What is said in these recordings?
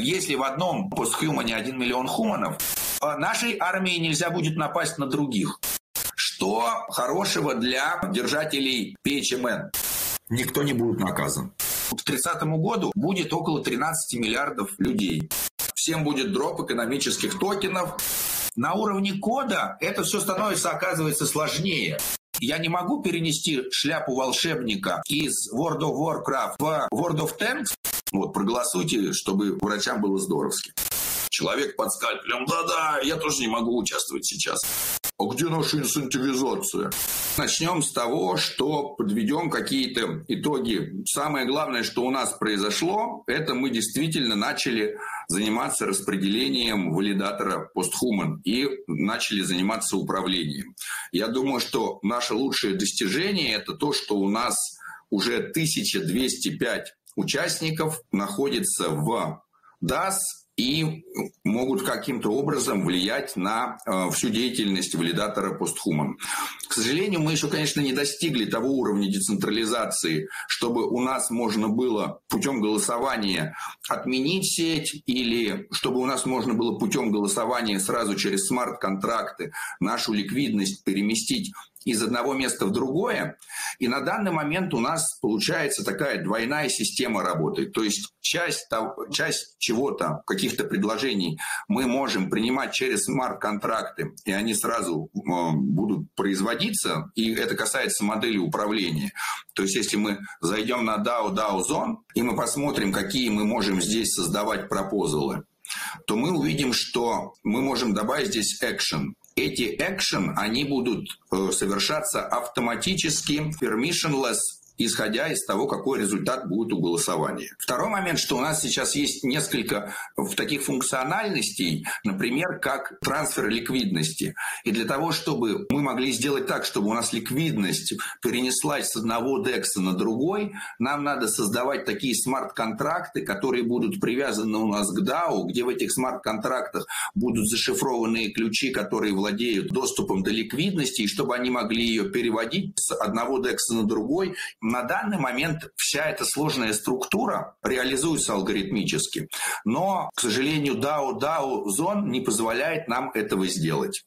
Если в одном постхумане 1 миллион хуманов, нашей армии нельзя будет напасть на других. Что хорошего для держателей PHMN? Никто не будет наказан. К 30 году будет около 13 миллиардов людей. Всем будет дроп экономических токенов. На уровне кода это все становится, оказывается, сложнее. Я не могу перенести шляпу волшебника из World of Warcraft в World of Tanks. Вот, проголосуйте, чтобы врачам было здоровски. Человек под скальпелем: да-да, я тоже не могу участвовать сейчас. А где наша инсентивизация? Начнем с того, что подведем какие-то итоги. Самое главное, что у нас произошло, это мы действительно начали заниматься распределением валидатора Posthuman и начали заниматься управлением. Я думаю, что наше лучшее достижение – это то, что у нас уже 1205 участников находится в DAS, и могут каким-то образом влиять на всю деятельность валидатора Posthuman. К сожалению, мы еще, конечно, не достигли того уровня децентрализации, чтобы у нас можно было путем голосования отменить сеть, или чтобы у нас можно было путем голосования сразу через смарт-контракты нашу ликвидность переместить из одного места в другое. И на данный момент у нас получается такая двойная система работы. То есть часть чего-то, каких-то предложений мы можем принимать через смарт-контракты, и они сразу будут производиться, и это касается модели управления. То есть если мы зайдем на DAO Zone, и мы посмотрим, какие мы можем здесь создавать пропозалы, то мы увидим, что мы можем добавить здесь action. Эти экшен, они будут совершаться автоматически, permissionless, исходя из того, какой результат будет у голосования. Второй момент, что у нас сейчас есть несколько таких функциональностей, например, как трансфер ликвидности. И для того, чтобы мы могли сделать так, чтобы у нас ликвидность перенеслась с одного DEX на другой, нам надо создавать такие смарт-контракты, которые будут привязаны у нас к DAO, где в этих смарт-контрактах будут зашифрованные ключи, которые владеют доступом до ликвидности, и чтобы они могли ее переводить с одного DEX на другой. На данный момент вся эта сложная структура реализуется алгоритмически, но, к сожалению, DAO Zone не позволяет нам этого сделать.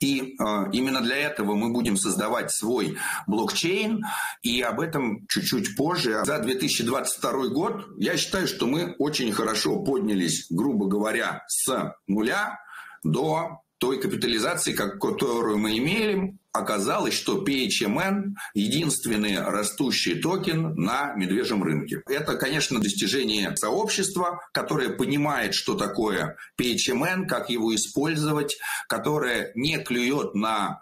И именно для этого мы будем создавать свой блокчейн, и об этом чуть-чуть позже. За 2022 год я считаю, что мы очень хорошо поднялись, грубо говоря, с нуля до той капитализации, которую мы имели. Оказалось, что PHMN – единственный растущий токен на медвежьем рынке. Это, конечно, достижение сообщества, которое понимает, что такое PHMN, как его использовать, которое не клюет на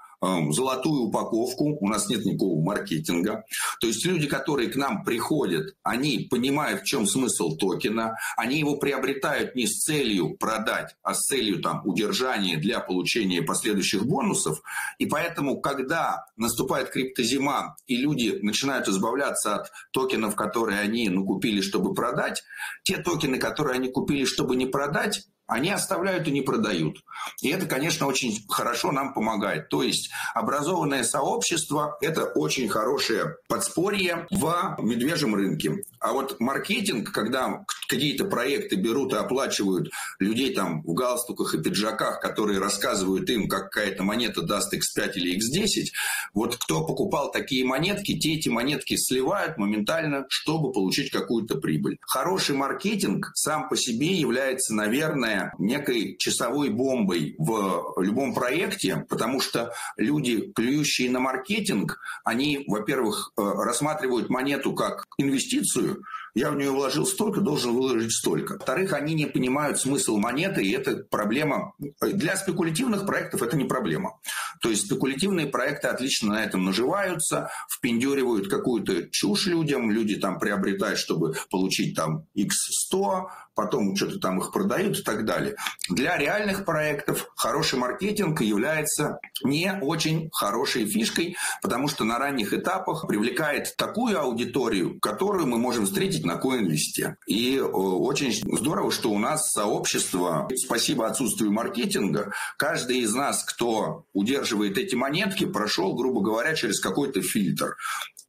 золотую упаковку, у нас нет никакого маркетинга. То есть люди, которые к нам приходят, они понимают, в чем смысл токена, они его приобретают не с целью продать, а с целью удержания для получения последующих бонусов. И поэтому, когда наступает криптозима, и люди начинают избавляться от токенов, которые они купили, чтобы продать, те токены, которые они купили, чтобы не продать, они оставляют и не продают. И это, конечно, очень хорошо нам помогает. То есть образованное сообщество – это очень хорошее подспорье в медвежьем рынке. А вот маркетинг, когда какие-то проекты берут и оплачивают людей в галстуках и пиджаках, которые рассказывают им, как какая-то монета даст X5 или X10, вот кто покупал такие монетки, те эти монетки сливают моментально, чтобы получить какую-то прибыль. Хороший маркетинг сам по себе является, наверное, некой часовой бомбой в любом проекте, потому что люди, клюющие на маркетинг, они, во-первых, рассматривают монету как инвестицию. Я в нее вложил столько, должен выложить столько. Во-вторых, они не понимают смысл монеты, и это проблема. Для спекулятивных проектов это не проблема. То есть спекулятивные проекты отлично на этом наживаются, впендюривают какую-то чушь людям, люди приобретают, чтобы получить X100, потом что-то их продают и так далее. Для реальных проектов хороший маркетинг является не очень хорошей фишкой, потому что на ранних этапах привлекает такую аудиторию, которую мы можем встретить на CoinList'е. И очень здорово, что у нас сообщество, спасибо отсутствию маркетинга, каждый из нас, кто удерживает эти монетки, прошел, грубо говоря, через какой-то фильтр.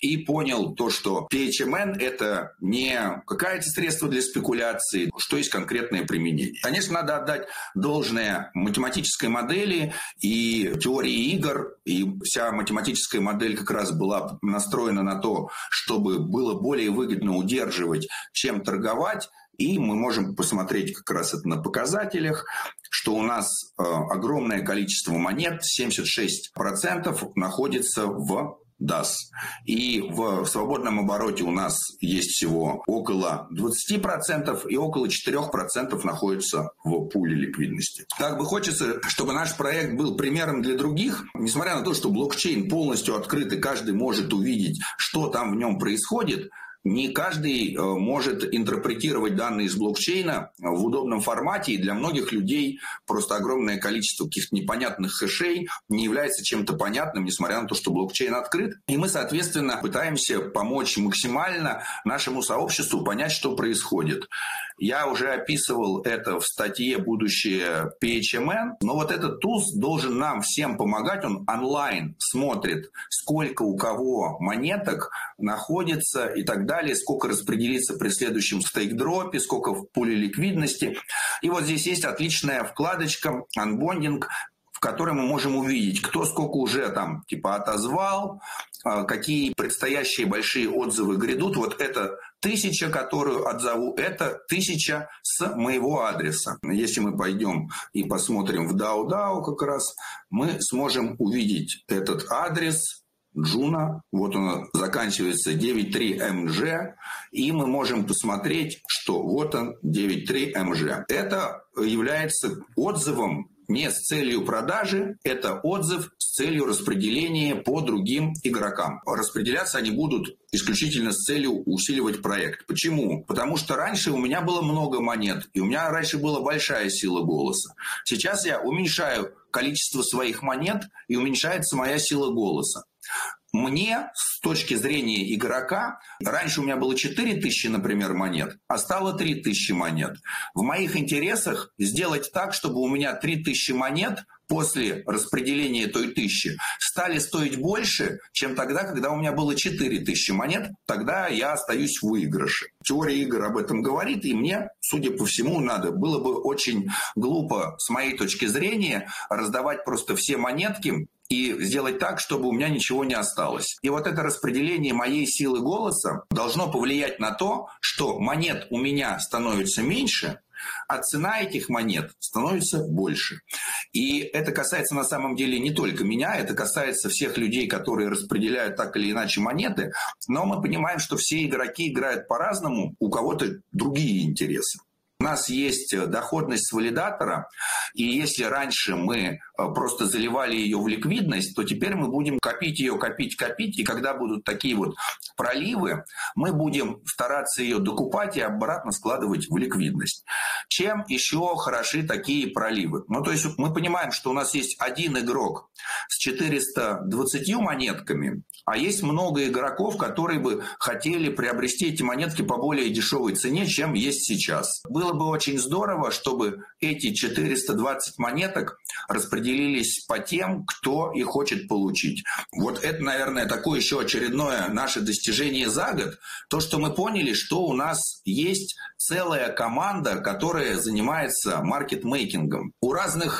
и понял то, что THMN — это не какое-то средство для спекуляции, что есть конкретное применение. Конечно, надо отдать должное математической модели и теории игр, и вся математическая модель как раз была настроена на то, чтобы было более выгодно удерживать, чем торговать. И мы можем посмотреть как раз это на показателях, что у нас огромное количество монет, 76% находится в DAS. И в свободном обороте у нас есть всего около 20%, и около 4% находится в пуле ликвидности. Как бы хочется, чтобы наш проект был примером для других, несмотря на то, что блокчейн полностью открыт, и каждый может увидеть, что там в нем происходит. Не каждый может интерпретировать данные из блокчейна в удобном формате, и для многих людей просто огромное количество каких-то непонятных хэшей не является чем-то понятным, несмотря на то, что блокчейн открыт. И мы, соответственно, пытаемся помочь максимально нашему сообществу понять, что происходит. Я уже описывал это в статье «Будущее PHMN», но вот этот туз должен нам всем помогать. Он онлайн смотрит, сколько у кого монеток находится и так далее, сколько распределится при следующем стейк-дропе, сколько в пуле ликвидности. И вот здесь есть отличная вкладочка «Анбондинг», в которой мы можем увидеть, кто сколько уже там типа отозвал, какие предстоящие большие отзывы грядут. Вот это 1000, которую отзову, это 1000 с моего адреса. Если мы пойдем и посмотрим в DAO как раз, мы сможем увидеть этот адрес Джуна, вот он заканчивается 93MG, и мы можем посмотреть, что вот он 93MG. Это является отзывом не с целью продажи, это отзыв с целью распределения по другим игрокам. Распределяться они будут исключительно с целью усиливать проект. Почему? Потому что раньше у меня было много монет, и у меня раньше была большая сила голоса. Сейчас я уменьшаю количество своих монет, и уменьшается моя сила голоса. Мне, с точки зрения игрока, раньше у меня было 4000, например, монет, а стало 3000 монет. В моих интересах сделать так, чтобы у меня 3000 монет после распределения той 1000 стали стоить больше, чем тогда, когда у меня было 4000 монет, тогда я остаюсь в выигрыше. Теория игр об этом говорит, и мне, судя по всему, надо. Было бы очень глупо, с моей точки зрения, раздавать просто все монетки и сделать так, чтобы у меня ничего не осталось. И вот это распределение моей силы голоса должно повлиять на то, что монет у меня становится меньше, а цена этих монет становится больше. И это касается на самом деле не только меня, это касается всех людей, которые распределяют так или иначе монеты, но мы понимаем, что все игроки играют по-разному, у кого-то другие интересы. У нас есть доходность с валидатора, и если раньше мы просто заливали ее в ликвидность, то теперь мы будем копить ее, копить, и когда будут такие вот проливы, мы будем стараться ее докупать и обратно складывать в ликвидность. Чем еще хороши такие проливы? Ну, то есть мы понимаем, что у нас есть один игрок с 420 монетками, а есть много игроков, которые бы хотели приобрести эти монетки по более дешевой цене, чем есть сейчас. Было бы очень здорово, чтобы эти 420 монеток распределились по тем, кто их хочет получить. Вот это, наверное, такое еще очередное наше достижение за год. То, что мы поняли, что у нас есть целая команда, которая занимается маркетмейкингом. У разных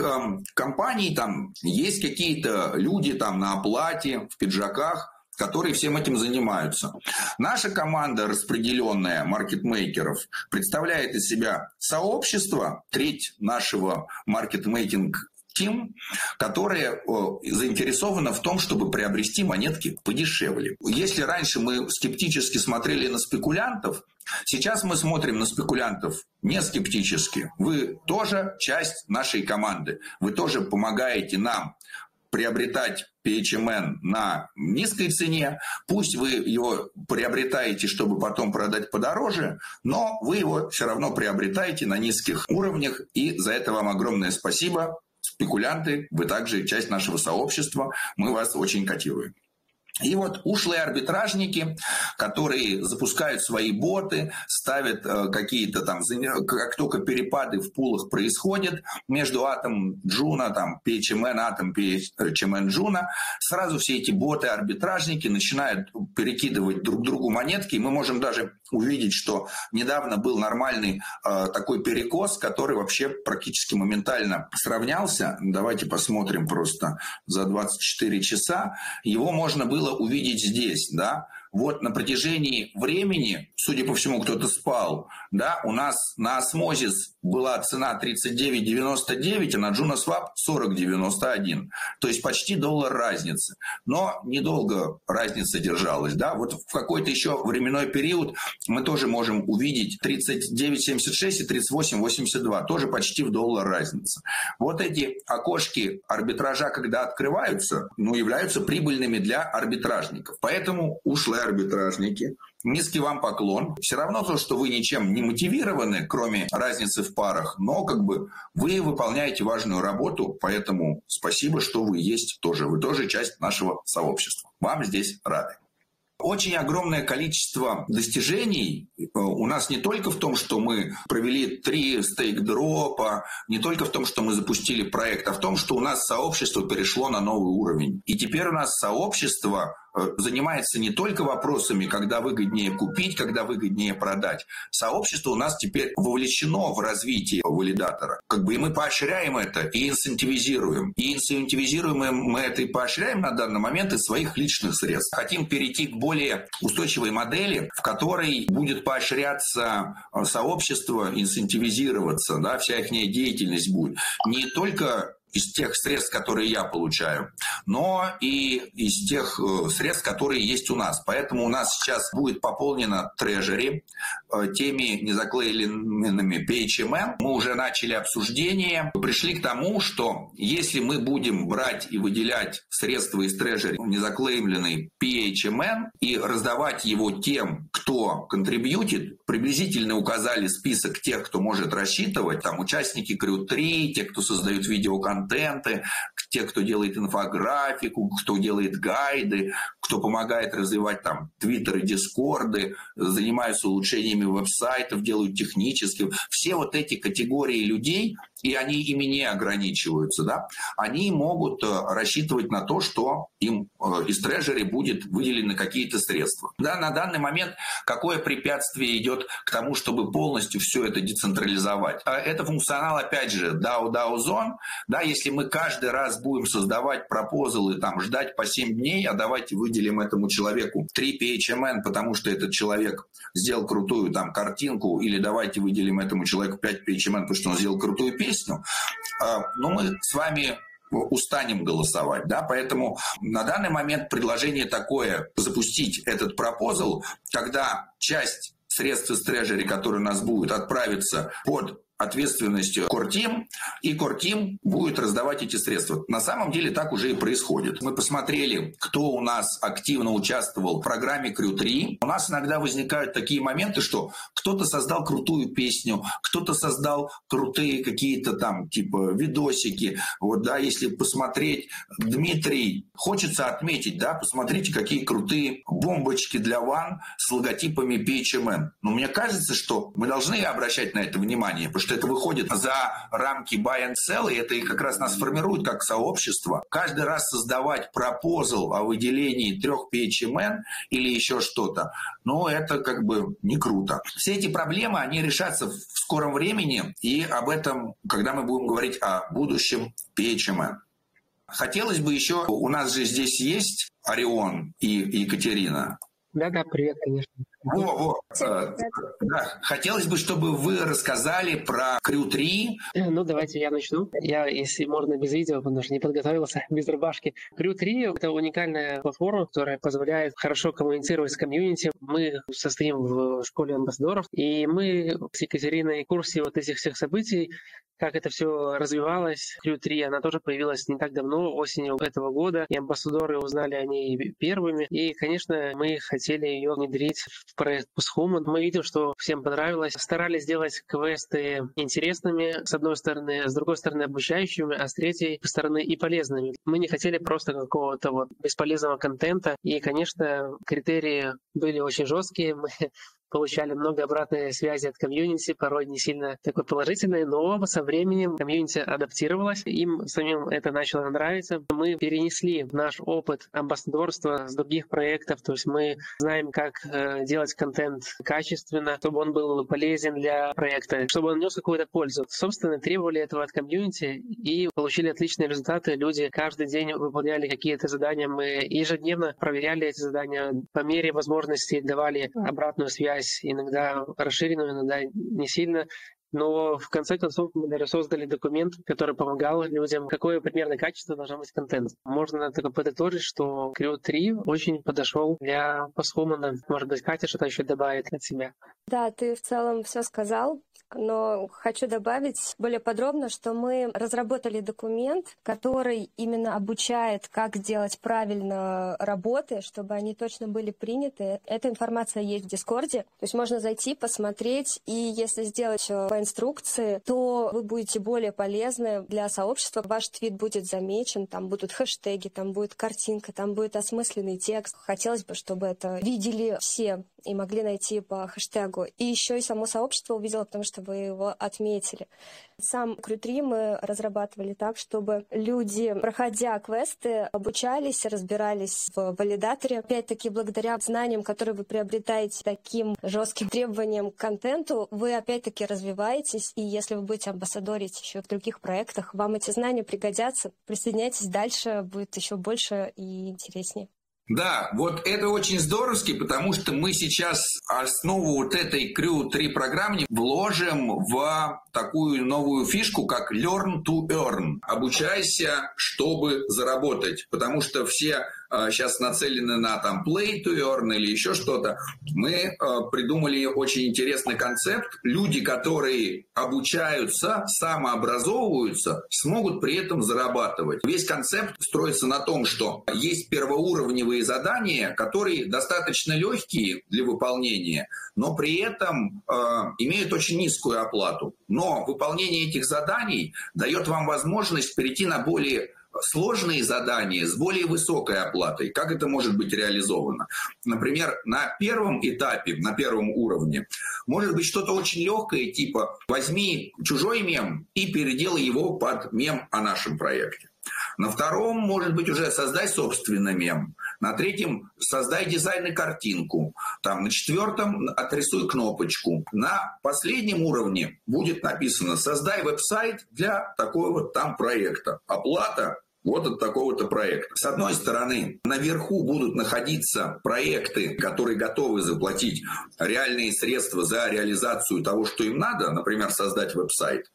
компаний там есть какие-то люди там на оплате, в пиджаках, которые всем этим занимаются. Наша команда, распределенная маркетмейкеров, представляет из себя сообщество, треть нашего маркетмейкинг-тим, которое заинтересовано в том, чтобы приобрести монетки подешевле. Если раньше мы скептически смотрели на спекулянтов, сейчас мы смотрим на спекулянтов не скептически. Вы тоже часть нашей команды, вы тоже помогаете нам приобретать PHMN на низкой цене, пусть вы его приобретаете, чтобы потом продать подороже, но вы его все равно приобретаете на низких уровнях, и за это вам огромное спасибо. Спекулянты, вы также часть нашего сообщества, мы вас очень котируем. И вот ушлые арбитражники, которые запускают свои боты, ставят какие-то там, как только перепады в пулах происходят, между Atom, Juno, там, PHMN, Atom, PHMN, Juno, сразу все эти боты-арбитражники начинают перекидывать друг другу монетки, и мы можем даже увидеть, что недавно был нормальный такой перекос, который вообще практически моментально сравнялся. Давайте посмотрим просто за 24 часа. Его можно было увидеть здесь, да, вот на протяжении времени, судя по всему, кто-то спал, да, у нас на Osmosis была цена 39.99, а на Juno Swap 40.91, то есть почти $1 разницы, но недолго разница держалась, да, вот в какой-то еще временной период мы тоже можем увидеть 39.76 и 38.82, тоже почти в $1 разница. Вот эти окошки арбитража, когда открываются, ну, являются прибыльными для арбитражников, поэтому ушлые арбитражники, низкий вам поклон. Все равно то, что вы ничем не мотивированы, кроме разницы в парах, но как бы вы выполняете важную работу, поэтому спасибо, что вы есть тоже. Вы тоже часть нашего сообщества. Вам здесь рады. Очень огромное количество достижений у нас не только в том, что мы провели 3 стейк-дропа, не только в том, что мы запустили проект, а в том, что у нас сообщество перешло на новый уровень. И теперь у нас сообщество занимается не только вопросами, когда выгоднее купить, когда выгоднее продать. Сообщество у нас теперь вовлечено в развитие валидатора. Как бы и мы поощряем это и инцентивизируем. И инцентивизируем мы это и поощряем на данный момент из своих личных средств. Хотим перейти к более устойчивой модели, в которой будет поощряться сообщество, инцентивизироваться, да, вся их деятельность будет. Не только из тех средств, которые я получаю, но и из тех средств, которые есть у нас. Поэтому у нас сейчас будет пополнено трежери теми незаклеенными PHMM. Мы уже начали обсуждение, пришли к тому, что если мы будем брать и выделять средства из трежери незаклеймленный PHMM и раздавать его тем, кто контрибьютит, приблизительно указали список тех, кто может рассчитывать, там участники Crew3, те, кто создают видеоконтенты, те, кто делает инфографику, кто делает гайды, кто помогает развивать там Твиттеры, Дискорды, занимаются улучшениями веб-сайтов, делают техническим. Все вот эти категории людей, и они ими не ограничиваются, да, они могут рассчитывать на то, что им из трежери будет выделены какие-то средства. Да, на данный момент какое препятствие идет к тому, чтобы полностью все это децентрализовать? Это функционал, опять же, DAO Zone. Да, если мы каждый раз будем создавать пропозалы, там, ждать по 7 дней, а давайте выделим этому человеку 3 PHMN, потому что этот человек сделал крутую там картинку, или давайте выделим этому человеку 5 PHMN, потому что он сделал крутую песню, но мы с вами устанем голосовать, да, поэтому на данный момент предложение такое: запустить этот пропозал, когда часть средств из трежери, которые у нас будут, отправится под ответственностью Кортим, и Кортим будет раздавать эти средства. На самом деле так уже и происходит. Мы посмотрели, кто у нас активно участвовал в программе Crew3. У нас иногда возникают такие моменты, что кто-то создал крутую песню, кто-то создал крутые какие-то там типа видосики. Вот, да, если посмотреть, Дмитрий, хочется отметить, да, посмотрите, какие крутые бомбочки для ван с логотипами PHMN. Но мне кажется, что мы должны обращать на это внимание, потому что это выходит за рамки buy and sell, и это как раз нас формирует как сообщество. Каждый раз создавать пропозал о выделении 3 PHMN или еще что-то, ну, это как бы не круто. Все эти проблемы, они решатся в скором времени, и об этом, когда мы будем говорить о будущем PHMN. Хотелось бы еще, у нас же здесь есть Орион и Екатерина. Да, привет, конечно. Да. Хотелось бы, чтобы вы рассказали про Crew3. Ну, давайте я начну. Я, если можно, без видео, потому что не подготовился, без рубашки. Crew3 — это уникальная платформа, которая позволяет хорошо коммуницировать с комьюнити. Мы состоим в школе амбассадоров, и мы с Екатериной в курсе вот этих всех событий, как это все развивалось. Crew3, она тоже появилась не так давно, осенью этого года, и амбассадоры узнали о ней первыми. И, конечно, мы хотели ее внедрить в проект Posthuman. Мы видим, что всем понравилось. Старались сделать квесты интересными, с одной стороны, с другой стороны обучающими, а с третьей стороны и полезными. Мы не хотели просто какого-то вот бесполезного контента. И, конечно, критерии были очень жесткие. Мы получали много обратной связи от комьюнити, порой не сильно такой положительной, но со временем комьюнити адаптировалось, им самим это начало нравиться. Мы перенесли наш опыт амбассадорства с других проектов, то есть мы знаем, как делать контент качественно, чтобы он был полезен для проекта, чтобы он нес какую-то пользу. Собственно, требовали этого от комьюнити и получили отличные результаты. Люди каждый день выполняли какие-то задания, мы ежедневно проверяли эти задания, по мере возможности давали обратную связь, иногда расширенную, иногда не сильно. Но в конце концов мы даже создали документ, который помогал людям, какое примерно качество должно быть контент. Можно только подытожить, что Crew3 очень подошел для Posthuman. Может быть, Катя что-то еще добавит от себя. Да, ты в целом все сказал, но хочу добавить более подробно, что мы разработали документ, который именно обучает, как делать правильно работы, чтобы они точно были приняты. Эта информация есть в Дискорде, то есть можно зайти, посмотреть, и если сделать по инструкции, то вы будете более полезны для сообщества. Ваш твит будет замечен, там будут хэштеги, там будет картинка, там будет осмысленный текст. Хотелось бы, чтобы это видели все и могли найти по хэштегу. И еще и само сообщество увидело, потому что вы его отметили. Сам Crew3 мы разрабатывали так, чтобы люди, проходя квесты, обучались, разбирались в валидаторе. Опять-таки, благодаря знаниям, которые вы приобретаете таким жестким требованиям к контенту, вы опять-таки развиваетесь, и если вы будете амбассадорить еще в других проектах, вам эти знания пригодятся. Присоединяйтесь дальше, будет еще больше и интереснее. Да, вот это очень здоровски, потому что мы сейчас основу вот этой Crew3 программы вложим в такую новую фишку, как Learn to Earn. Обучайся, чтобы заработать, потому что все сейчас нацелены на там Play to Earn или еще что-то. Мы придумали очень интересный концепт. Люди, которые обучаются, самообразовываются, смогут при этом зарабатывать. Весь концепт строится на том, что есть первоуровневые задания, которые достаточно легкие для выполнения, но при этом имеют очень низкую оплату. Но выполнение этих заданий дает вам возможность перейти на более сложные задания с более высокой оплатой. Как это может быть реализовано? Например, на первом этапе, на первом уровне, может быть что-то очень легкое, типа возьми чужой мем и переделай его под мем о нашем проекте. На втором, может быть, уже создай собственный мем. На третьем создай дизайн и картинку. Там, на четвертом отрисуй кнопочку. На последнем уровне будет написано «Создай веб-сайт для такого там проекта». Оплата вот от такого-то проекта. С одной стороны, наверху будут находиться проекты, которые готовы заплатить реальные средства за реализацию того, что им надо, например, создать веб-сайт.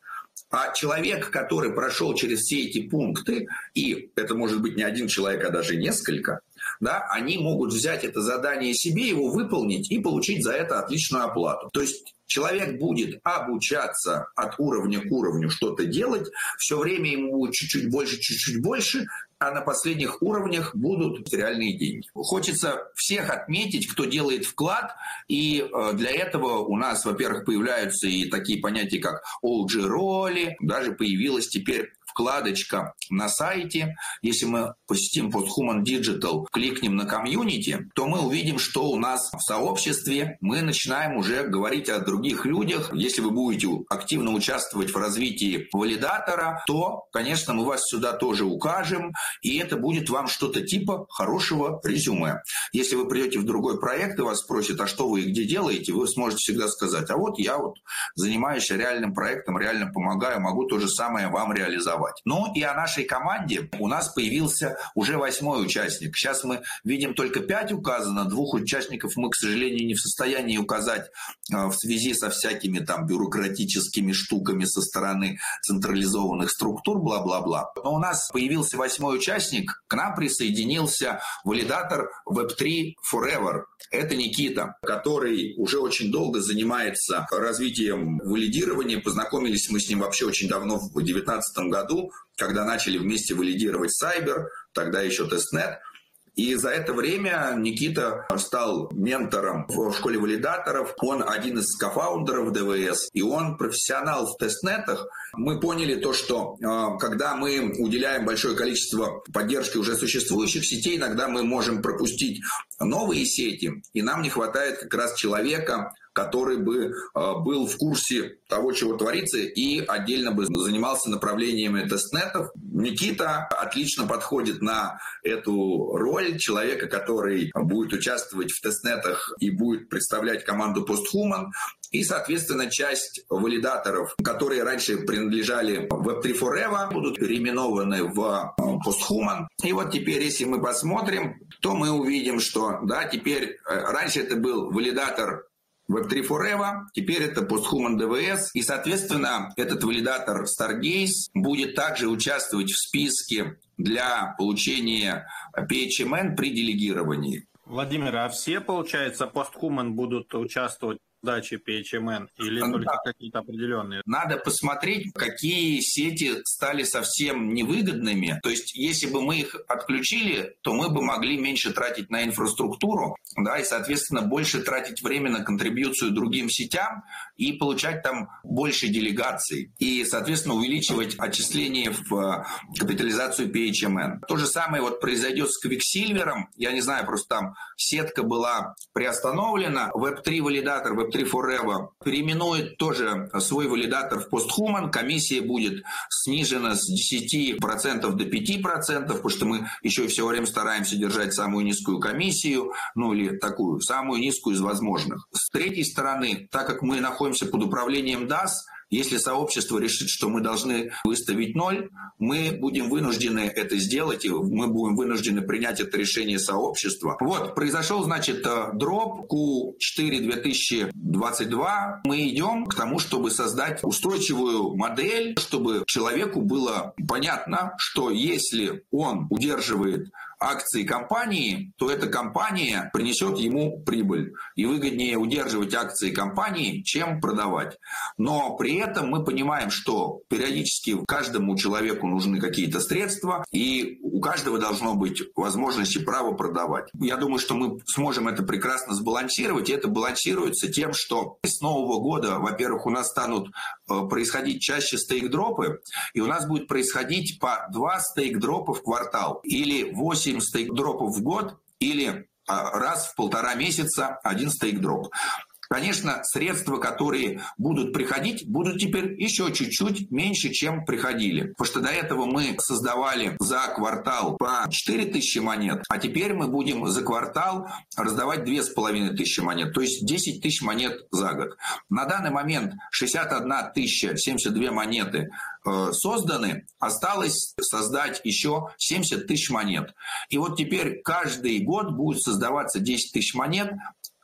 А человек, который прошел через все эти пункты, и это может быть не один человек, а даже несколько, да, они могут взять это задание себе, его выполнить и получить за это отличную оплату. То есть человек будет обучаться от уровня к уровню что-то делать, все время ему будет чуть-чуть больше, а на последних уровнях будут реальные деньги. Хочется всех отметить, кто делает вклад, и для этого у нас, во-первых, появляются и такие понятия, как OG-роли, даже появилась теперь вкладочка на сайте. Если мы посетим Posthuman Digital, кликнем на комьюнити, то мы увидим, что у нас в сообществе мы начинаем уже говорить о других людях. Если вы будете активно участвовать в развитии валидатора, то, конечно, мы вас сюда тоже укажем, и это будет вам что-то типа хорошего резюме. Если вы придете в другой проект и вас спросят, а что вы и где делаете, вы сможете всегда сказать, а вот я вот занимаюсь реальным проектом, реально помогаю, могу то же самое вам реализовать. Ну и о нашей команде. У нас появился уже 8-й участник. Сейчас мы видим только 5 указано. 2 участников мы, к сожалению, не в состоянии указать в связи со всякими там бюрократическими штуками со стороны централизованных структур, бла-бла-бла. Но у нас появился 8-й участник. К нам присоединился валидатор Web3 Forever. Это Никита, который уже очень долго занимается развитием валидирования. Познакомились мы с ним вообще очень давно, в 2019 году, когда начали вместе валидировать Cyber, тогда еще тестнет. И за это время Никита стал ментором в школе валидаторов. Он один из кофаундеров ДВС, и он профессионал в тестнетах. Мы поняли то, что когда мы уделяем большое количество поддержки уже существующих сетей, иногда мы можем пропустить новые сети, и нам не хватает как раз человека, который бы был в курсе того, чего творится, и отдельно бы занимался направлениями тестнетов. Никита отлично подходит на эту роль человека, который будет участвовать в тестнетах и будет представлять команду Posthuman. И, соответственно, часть валидаторов, которые раньше принадлежали Web3 Forever, будут переименованы в Posthuman. И вот теперь, если мы посмотрим, то мы увидим, что да, теперь раньше это был валидатор Web3 Forever, теперь это Posthuman DVS, и, соответственно, этот валидатор Stargaze будет также участвовать в списке для получения PHMN при делегировании. Владимир, а все, получается, Posthuman будут участвовать в сдаче PHMN или только какие-то определенные? Надо посмотреть, какие сети стали совсем невыгодными. То есть, если бы мы их отключили, то мы бы могли меньше тратить на инфраструктуру, да, и, соответственно, больше тратить время на контрибьюцию другим сетям и получать там больше делегаций. И, соответственно, увеличивать отчисления в капитализацию PHMN. То же самое вот произойдет с Quicksilver. Я не знаю, просто там сетка была приостановлена. Web3 валидатор, Web3 Forever переименует тоже свой валидатор в Posthuman. Комиссия будет снижена с 10% до 5%, потому что мы еще все время стараемся держать самую низкую комиссию, ну или такую, самую низкую из возможных. С третьей стороны, так как мы находимся под управлением DAS, если сообщество решит, что мы должны выставить 0, мы будем вынуждены это сделать, и мы будем вынуждены принять это решение сообщества. Вот, произошел, значит, дроп Q4 2022. Мы идем к тому, чтобы создать устойчивую модель, чтобы человеку было понятно, что если он удерживает акции компании, то эта компания принесет ему прибыль. И выгоднее удерживать акции компании, чем продавать. Но при этом мы понимаем, что периодически каждому человеку нужны какие-то средства, и у каждого должно быть возможность и право продавать. Я думаю, что мы сможем это прекрасно сбалансировать. И это балансируется тем, что с нового года, во-первых, у нас станут происходить чаще стейк-дропы, и у нас будет происходить по 2 стейк-дропа в квартал, или 8 стейк-дропов в год, или раз в 1,5 месяца 1 стейк-дроп. Конечно, средства, которые будут приходить, будут теперь еще чуть-чуть меньше, чем приходили. Потому что до этого мы создавали за квартал по 4000 монет, а теперь мы будем за квартал раздавать 2500 монет, то есть 10 тысяч монет за год. На данный момент 61 тысяча 72 монеты созданы, осталось создать еще 70 тысяч монет. И вот теперь каждый год будет создаваться 10 тысяч монет,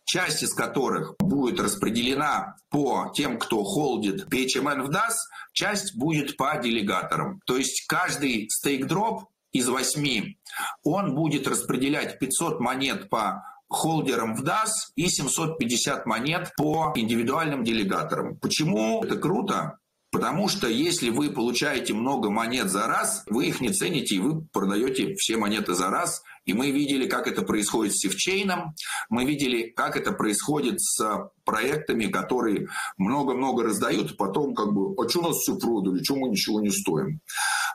часть из которых будет распределена по тем, кто холдит PHMN в DAS, часть будет по делегаторам. То есть каждый стейк-дроп из 8, он будет распределять 500 монет по холдерам в DAS и 750 монет по индивидуальным делегаторам. Почему это круто? Потому что если вы получаете много монет за раз, вы их не цените, и вы продаете все монеты за раз. И мы видели, как это происходит с сивчейном, мы видели, как это происходит с проектами, которые много-много раздают, и потом как бы, а что нас все продали, что мы ничего не стоим.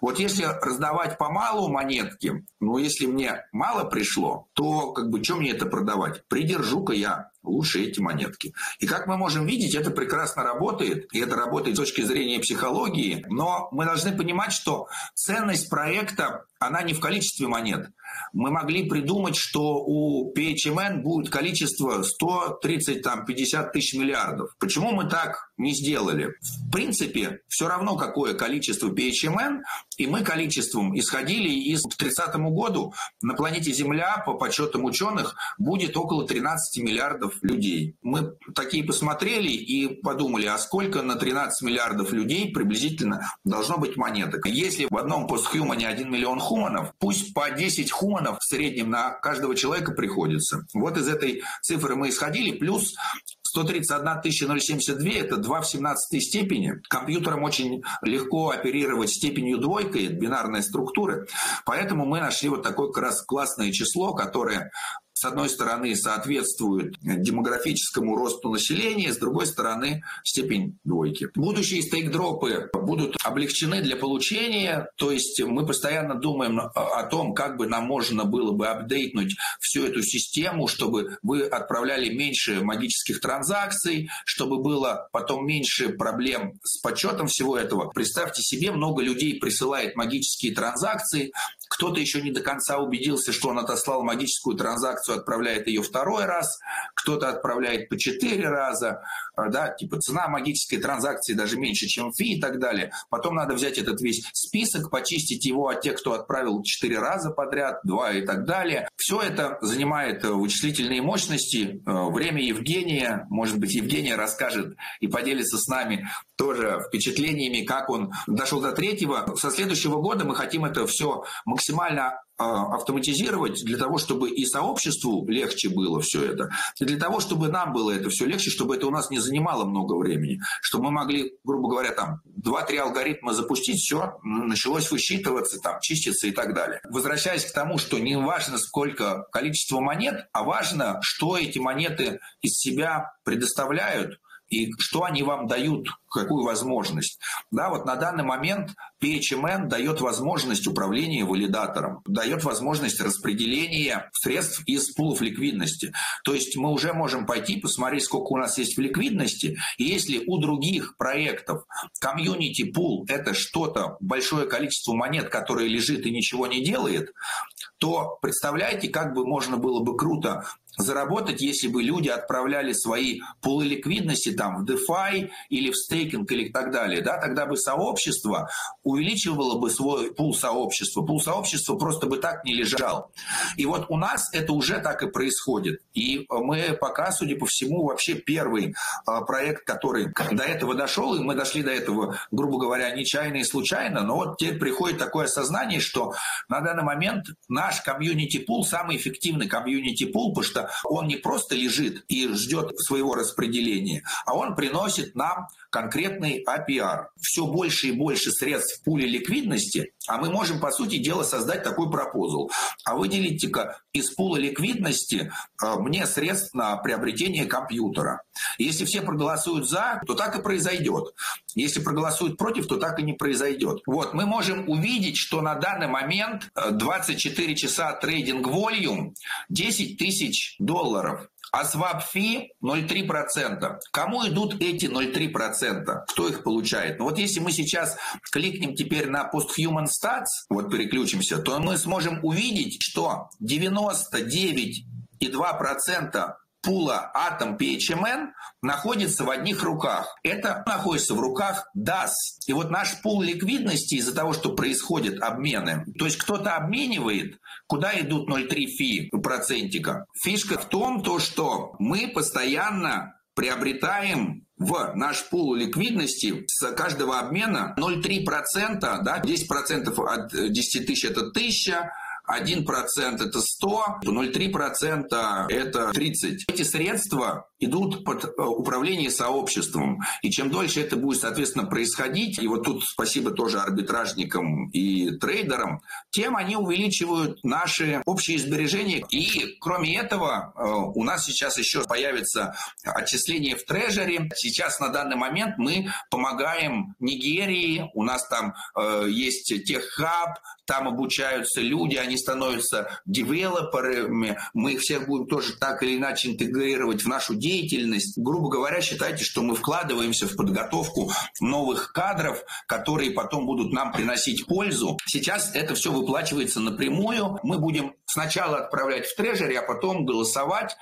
Вот если раздавать помалу монетки, ну если мне мало пришло, то как бы что мне это продавать? Придержу-ка я лучше эти монетки. И как мы можем видеть, это прекрасно работает, и это работает с точки зрения психологии, но мы должны понимать, что ценность проекта, она не в количестве монет. Мы могли придумать, что у PHMN будет количество 130-50 тысяч миллиардов. Почему мы так не сделали? В принципе, все равно какое количество PHMN, и мы количеством исходили из... К 30-му году на планете Земля, по подсчетам ученых, будет около 13 миллиардов миллиардов людей. Мы такие посмотрели и подумали, а сколько на 13 миллиардов людей приблизительно должно быть монеток. Если в одном постхумане 1 миллион хуманов, пусть по 10 хуманов в среднем на каждого человека приходится. Вот из этой цифры мы исходили, плюс 131 072 – это 2 в 17 степени. Компьютерам очень легко оперировать степенью двойкой бинарной структуры. Поэтому мы нашли вот такое как раз классное число, которое, с одной стороны, соответствует демографическому росту населения, с другой стороны, степень двойки. Будущие стейк-дропы будут облегчены для получения, то есть мы постоянно думаем о том, как бы нам можно было бы апдейтнуть всю эту систему, чтобы вы отправляли меньше магических транзакций, чтобы было потом меньше проблем с подсчетом всего этого. Представьте себе, много людей присылает магические транзакции, кто-то еще не до конца убедился, что он отослал магическую транзакцию, отправляет ее второй раз, кто-то отправляет по 4 раза, да, типа цена магической транзакции даже меньше, чем фи и так далее. Потом надо взять этот весь список, почистить его от тех, кто отправил 4 раза подряд, 2 и так далее. Все это занимает вычислительные мощности. Время Евгения, может быть, Евгения расскажет и поделится с нами тоже впечатлениями, как он дошел до 3-го. Со следующего года мы хотим это все максимально автоматизировать для того, чтобы и сообществу легче было все это, и для того, чтобы нам было это все легче, чтобы это у нас не занимало много времени, чтобы мы могли, грубо говоря, там 2-3 алгоритма запустить, все, началось высчитываться, там, чиститься и так далее. Возвращаясь к тому, что не важно, сколько количество монет, а важно, что эти монеты из себя предоставляют, и что они вам дают, какую возможность. Да, вот на данный момент PHMN дает возможность управления валидатором, дает возможность распределения средств из пулов ликвидности. То есть мы уже можем пойти посмотреть, сколько у нас есть в ликвидности. И если у других проектов комьюнити пул – это что-то, большое количество монет, которое лежит и ничего не делает, то представляете, как бы можно было бы круто заработать, если бы люди отправляли свои пулы ликвидности там, в DeFi или в стейкинг или так далее. Да? Тогда бы сообщество увеличивало бы свой пул сообщества. Пул сообщества просто бы так не лежал. И вот у нас это уже так и происходит. И мы пока, судя по всему, вообще первый проект, который до этого дошел, и мы дошли до этого, грубо говоря, нечаянно и случайно, но вот теперь приходит такое осознание, что на данный момент наш комьюнити-пул, самый эффективный комьюнити-пул, потому что он не просто лежит и ждет своего распределения, а он приносит нам конкретный APR. Все больше и больше средств в пуле ликвидности, а мы можем, по сути дела, создать такой пропозал. А выделите-ка из пула ликвидности мне средств на приобретение компьютера. Если все проголосуют за, то так и произойдет. Если проголосуют против, то так и не произойдет. Вот, мы можем увидеть, что на данный момент 24 часа трейдинг-вольюм $10 000. А свап-фи 0,3%. Кому идут эти 0,3%? Кто их получает? Ну вот если мы сейчас кликнем теперь на Posthuman Stats, вот переключимся, то мы сможем увидеть, что 99,2% пула Atom PHMN находится в одних руках. Это находится в руках DAS. И вот наш пул ликвидности из-за того, что происходят обмены, то есть кто-то обменивает, куда идут 0,3 фи процентика. Фишка в том, то, что мы постоянно приобретаем в наш пул ликвидности с каждого обмена 0,3%, да, 10% от 10 тысяч – это 1000, 1% это 100, 0,3% это 30. Эти средства идут под управление сообществом. И чем дольше это будет, соответственно, происходить, и вот тут спасибо тоже арбитражникам и трейдерам, тем они увеличивают наши общие сбережения. И кроме этого, у нас сейчас еще появится отчисление в трежери. Сейчас на данный момент мы помогаем Нигерии, у нас там есть теххаб, там обучаются люди, они становятся девелоперами, мы их всех будем тоже так или иначе интегрировать в нашу деятельность. Грубо говоря, считайте, что мы вкладываемся в подготовку новых кадров, которые потом будут нам приносить пользу. Сейчас это все выплачивается напрямую. Мы будем сначала отправлять в трежери, а потом голосовать.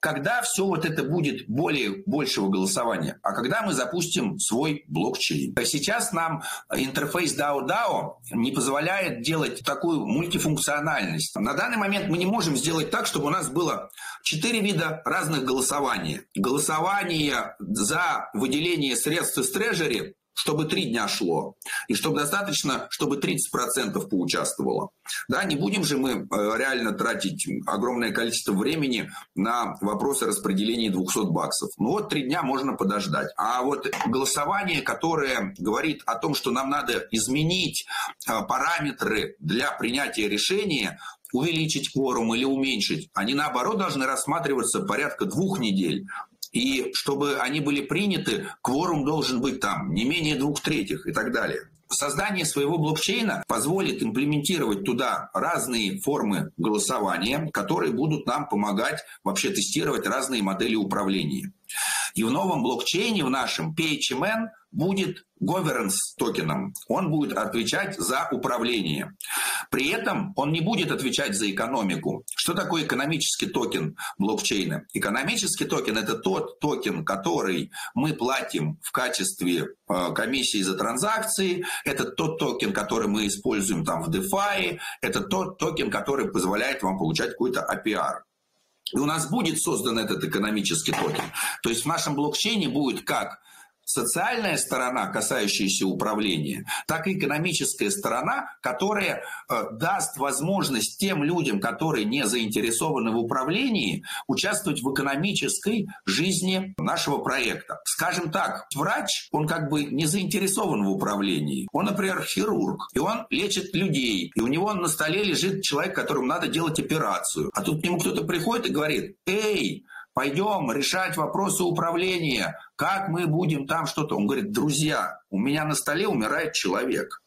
когда все вот это будет более большего голосования, а когда мы запустим свой блокчейн. Сейчас нам интерфейс DAO не позволяет делать такую мультифункциональность. На данный момент мы не можем сделать так, чтобы у нас было 4 вида разных голосования. Голосование за выделение средств из трежери, чтобы 3 дня шло, и чтобы достаточно, чтобы 30% поучаствовало. Да, не будем же мы реально тратить огромное количество времени на вопросы распределения $200. Ну вот 3 дня можно подождать. А вот голосование, которое говорит о том, что нам надо изменить параметры для принятия решения, увеличить кворум или уменьшить, они наоборот должны рассматриваться порядка 2 недель. И чтобы они были приняты, кворум должен быть там не менее 2/3 и так далее. Создание своего блокчейна позволит имплементировать туда разные формы голосования, которые будут нам помогать вообще тестировать разные модели управления. И в новом блокчейне, в нашем PHMN, будет governance токеном. Он будет отвечать за управление. При этом он не будет отвечать за экономику. Что такое экономический токен блокчейна? Экономический токен – это тот токен, который мы платим в качестве комиссии за транзакции, это тот токен, который мы используем там в DeFi, это тот токен, который позволяет вам получать какой-то APR. И у нас будет создан этот экономический токен. То есть в нашем блокчейне будет как социальная сторона, касающаяся управления, так и экономическая сторона, которая даст возможность тем людям, которые не заинтересованы в управлении, участвовать в экономической жизни нашего проекта. Скажем так, врач, он как бы не заинтересован в управлении. Он, например, хирург, и он лечит людей, и у него на столе лежит человек, которому надо делать операцию. А тут к нему кто-то приходит и говорит: «Эй, пойдем решать вопросы управления, как мы будем там что-то». Он говорит: «Друзья, у меня на столе умирает человек.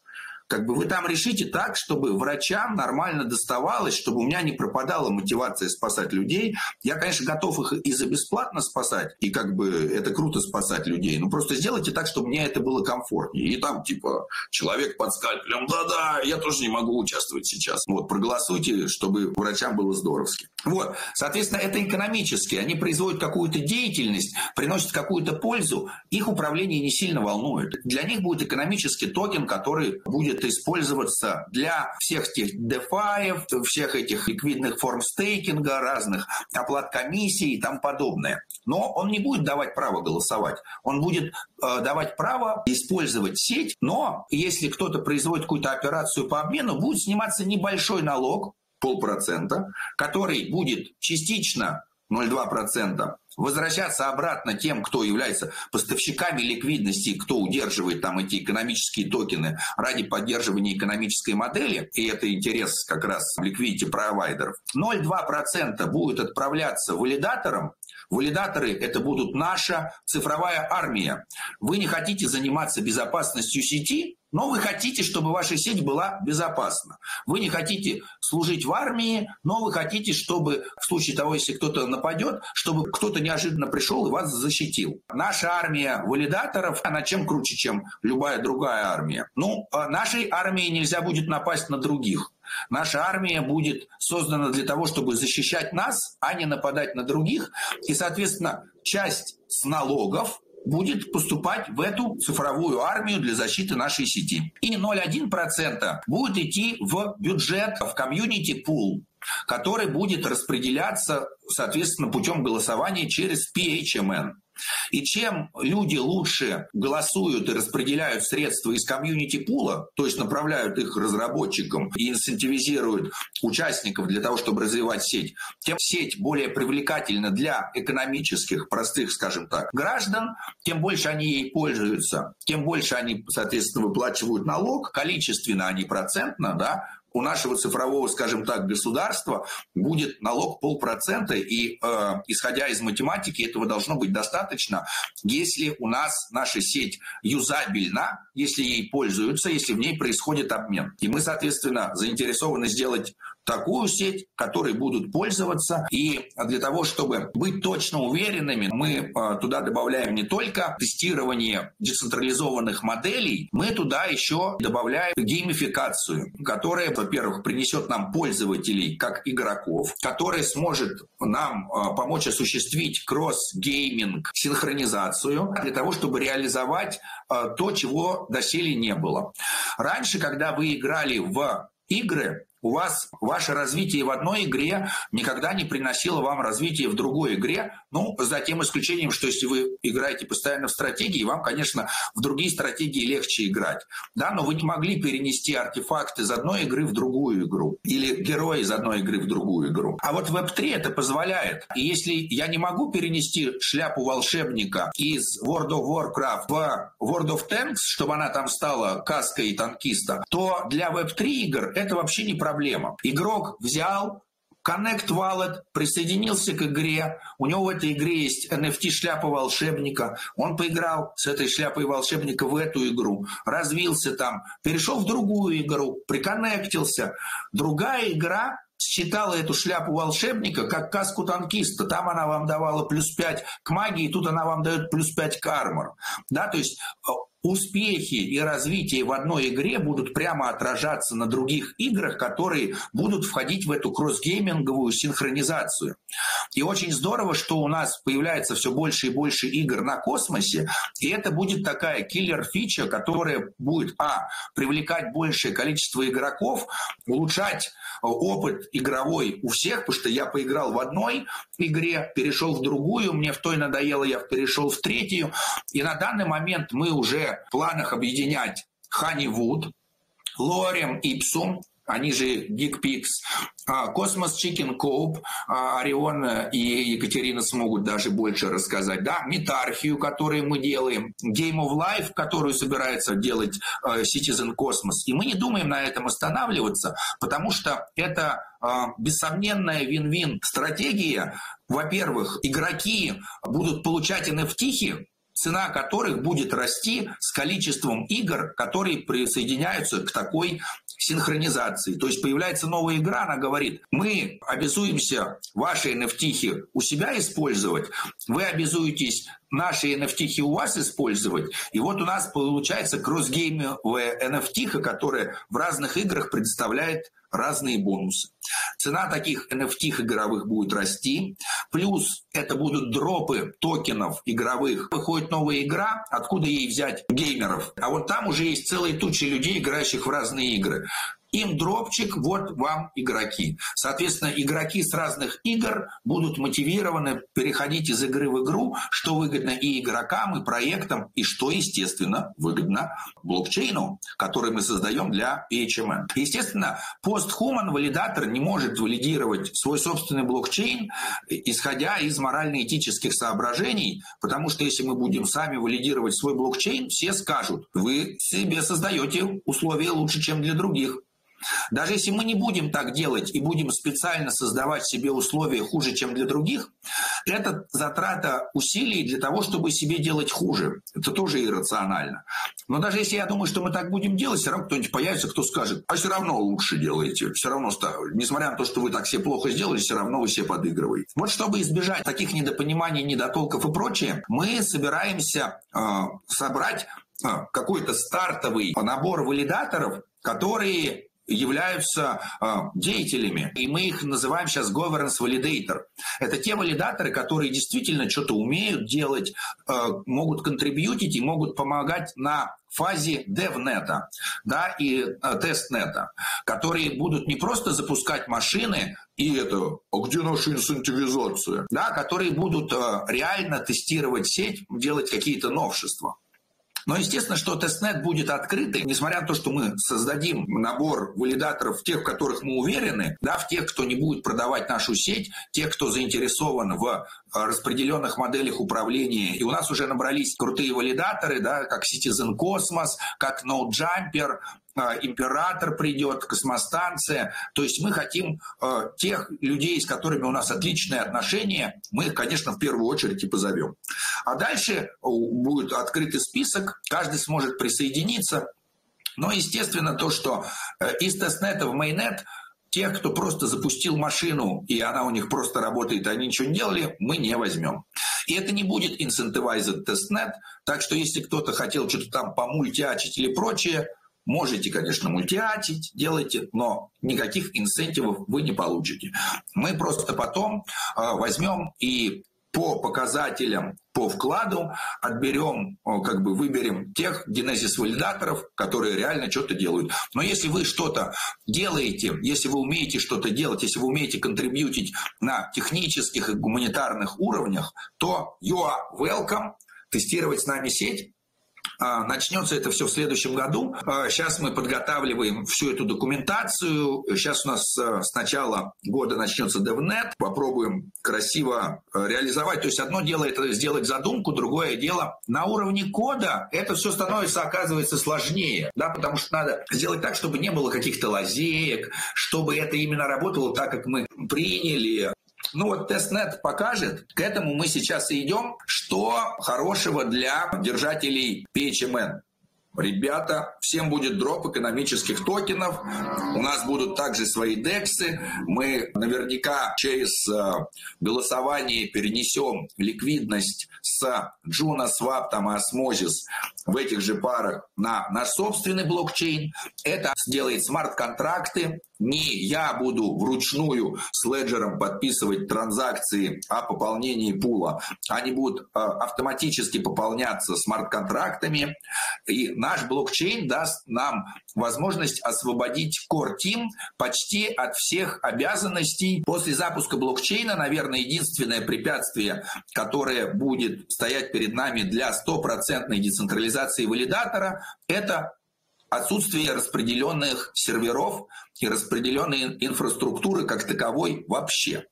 Как бы вы там решите так, чтобы врачам нормально доставалось, чтобы у меня не пропадала мотивация спасать людей. Я, конечно, готов их и за бесплатно спасать, и как бы это круто спасать людей, но просто сделайте так, чтобы мне это было комфортнее». И там типа человек под скальпелем: «Да-да, я тоже не могу участвовать сейчас. Вот, проголосуйте, чтобы врачам было здоровски». Вот, соответственно, это экономически. Они производят какую-то деятельность, приносят какую-то пользу. Их управление не сильно волнует. Для них будет экономический токен, который будет использоваться для всех этих DeFi, всех этих ликвидных форм стейкинга, разных оплат комиссий и тому подобное. Но он не будет давать право голосовать. Он будет давать право использовать сеть, но если кто-то производит какую-то операцию по обмену, будет сниматься небольшой налог, 0,5%, который будет частично 0,2%, возвращаться обратно тем, кто является поставщиками ликвидности, кто удерживает там эти экономические токены ради поддерживания экономической модели, и это интерес как раз ликвидити провайдеров. 0,2% будет отправляться валидаторам. Валидаторы – это будут наша цифровая армия. Вы не хотите заниматься безопасностью сети, но вы хотите, чтобы ваша сеть была безопасна. Вы не хотите служить в армии, но вы хотите, чтобы в случае того, если кто-то нападет, чтобы кто-то неожиданно пришел и вас защитил. Наша армия валидаторов, она чем круче, чем любая другая армия? Ну, нашей армии нельзя будет напасть на других. Наша армия будет создана для того, чтобы защищать нас, а не нападать на других. И, соответственно, часть с налогов будет поступать в эту цифровую армию для защиты нашей сети. И 0,1% будет идти в бюджет, в комьюнити-пул, который будет распределяться, соответственно, путем голосования через PHMN. И чем люди лучше голосуют и распределяют средства из комьюнити-пула, то есть направляют их разработчикам и инцентивизируют участников для того, чтобы развивать сеть, тем сеть более привлекательна для экономических, простых, скажем так, граждан, тем больше они ей пользуются, тем больше они, соответственно, выплачивают налог, количественно, а не процентно, да. У нашего цифрового, скажем так, государства будет налог 0,5%, и, исходя из математики, этого должно быть достаточно, если у нас наша сеть юзабельна, если ей пользуются, если в ней происходит обмен. И мы, соответственно, заинтересованы сделать такую сеть, которой будут пользоваться. И для того, чтобы быть точно уверенными, мы туда добавляем не только тестирование децентрализованных моделей, мы туда еще добавляем геймификацию, которая, во-первых, принесет нам пользователей как игроков, которая сможет нам помочь осуществить кросс-гейминг, синхронизацию для того, чтобы реализовать то, чего доселе не было. Раньше, когда вы играли в игры, у вас ваше развитие в одной игре никогда не приносило вам развитие в другой игре, ну, за тем исключением, что если вы играете постоянно в стратегии, вам, конечно, в другие стратегии легче играть, да, но вы не могли перенести артефакт из одной игры в другую игру или героя из одной игры в другую игру. А вот Web3 это позволяет. И если я не могу перенести шляпу волшебника из World of Warcraft в World of Tanks, чтобы она там стала каской танкиста, то для Web3 игр это вообще не проблема. Игрок взял Connect Wallet, присоединился к игре, у него в этой игре есть NFT шляпа волшебника, он поиграл с этой шляпой волшебника в эту игру, развился там, перешел в другую игру, приконнектился. Другая игра считала эту шляпу волшебника как каску танкиста. Там она вам давала плюс 5 к магии, тут она вам дает плюс 5 к армору. Да, то есть успехи и развитие в одной игре будут прямо отражаться на других играх, которые будут входить в эту кросс-гейминговую синхронизацию. И очень здорово, что у нас появляется все больше и больше игр на космосе, и это будет такая киллер-фича, которая будет, привлекать большее количество игроков, улучшать опыт игровой у всех, потому что я поиграл в одной игре, перешел в другую, мне в той надоело, я перешел в третью, и на данный момент мы уже в планах объединять Ханни Вуд, Lorem Ipsum, они же Geekpix, Cosmos Chicken Coop, Орион и Екатерина смогут даже больше рассказать, да, Метархию, которую мы делаем, Game of Life, которую собирается делать Citizen Cosmos. И мы не думаем на этом останавливаться, потому что это бессомненная вин-вин стратегия. Во-первых, игроки будут получать NFT-хи, цена которых будет расти с количеством игр, которые присоединяются к такой синхронизации. То есть появляется новая игра, она говорит, мы обязуемся ваши NFT-хи у себя использовать, вы обязуетесь наши NFT-хи у вас использовать. И вот у нас получается кросс-геймовая NFT-ха, которая в разных играх предоставляет разные бонусы. Цена таких NFT-х игровых будет расти. Плюс это будут дропы токенов игровых. Выходит новая игра, откуда ей взять геймеров? А вот там уже есть целые тучи людей, играющих в разные игры. Им дропчик, вот вам игроки. Соответственно, игроки с разных игр будут мотивированы переходить из игры в игру, что выгодно и игрокам, и проектам, и что, естественно, выгодно блокчейну, который мы создаем для PHMN. Естественно, Posthuman валидатор не может валидировать свой собственный блокчейн, исходя из морально-этических соображений, потому что если мы будем сами валидировать свой блокчейн, все скажут, вы себе создаете условия лучше, чем для других. Даже если мы не будем так делать и будем специально создавать себе условия хуже, чем для других, это затрата усилий для того, чтобы себе делать хуже. Это тоже иррационально. Но даже если я думаю, что мы так будем делать, все равно кто-нибудь появится, кто скажет, все равно лучше делаете, все равно, несмотря на то, что вы так все плохо сделали, все равно вы все подыгрываете. Вот чтобы избежать таких недопониманий, недотолков и прочее, мы собираемся собрать какой-то стартовый набор валидаторов, которые являются деятелями, и мы их называем сейчас governance validator. Это те валидаторы, которые действительно что-то умеют делать, могут контрибьютить и могут помогать на фазе DevNet, да, и TestNet, которые будут не просто запускать машины, и это, а где наша инцентивизация, да, которые будут реально тестировать сеть, делать какие-то новшества. Но, естественно, что тестнет будет открытый, несмотря на то, что мы создадим набор валидаторов, тех, в которых мы уверены, да, в тех, кто не будет продавать нашу сеть, тех, кто заинтересован в распределенных моделях управления. И у нас уже набрались крутые валидаторы, да, как Citizen Cosmos, как No Jumper, Император придет, космостанция. То есть мы хотим тех людей, с которыми у нас отличные отношения, мы их, конечно, в первую очередь и позовем. А дальше будет открытый список, каждый сможет присоединиться. Но, естественно, то, что из тестнета в мейнет Тех, кто просто запустил машину, и она у них просто работает, они ничего не делали, мы не возьмем. И это не будет incentivized testnet, так что если кто-то хотел что-то там помультиачить или прочее, можете, конечно, мультиатить, делайте, но никаких инсентивов вы не получите. Мы просто потом возьмем и по показателям, по вкладу отберем, как бы выберем тех генезис-валидаторов, которые реально что-то делают. Но если вы что-то делаете, если вы умеете что-то делать, если вы умеете контрибьютить на технических и гуманитарных уровнях, то you are welcome тестировать с нами сеть. Начнется это все в следующем году. Сейчас мы подготавливаем всю эту документацию. Сейчас у нас с начала года начнется DevNet. Попробуем красиво реализовать. То есть одно дело это сделать задумку, другое дело на уровне кода. Это все становится, оказывается, сложнее. Да, потому что надо сделать так, чтобы не было каких-то лазеек, чтобы это именно работало так, как мы приняли. Ну вот тестнет покажет, к этому мы сейчас и идем, что хорошего для держателей PHMN. Ребята, всем будет дроп экономических токенов, у нас будут также свои DEX-ы, мы наверняка через голосование перенесем ликвидность с Juno Swap и Osmosis в этих же парах на наш собственный блокчейн. Это сделает смарт-контракты. Не я буду вручную с леджером подписывать транзакции о пополнении пула. Они будут автоматически пополняться смарт-контрактами. И наш блокчейн даст нам возможность освободить Кортим почти от всех обязанностей. После запуска блокчейна, наверное, единственное препятствие, которое будет стоять перед нами для стопроцентной децентрализации валидатора, это отсутствие распределенных серверов и распределенной инфраструктуры как таковой вообще.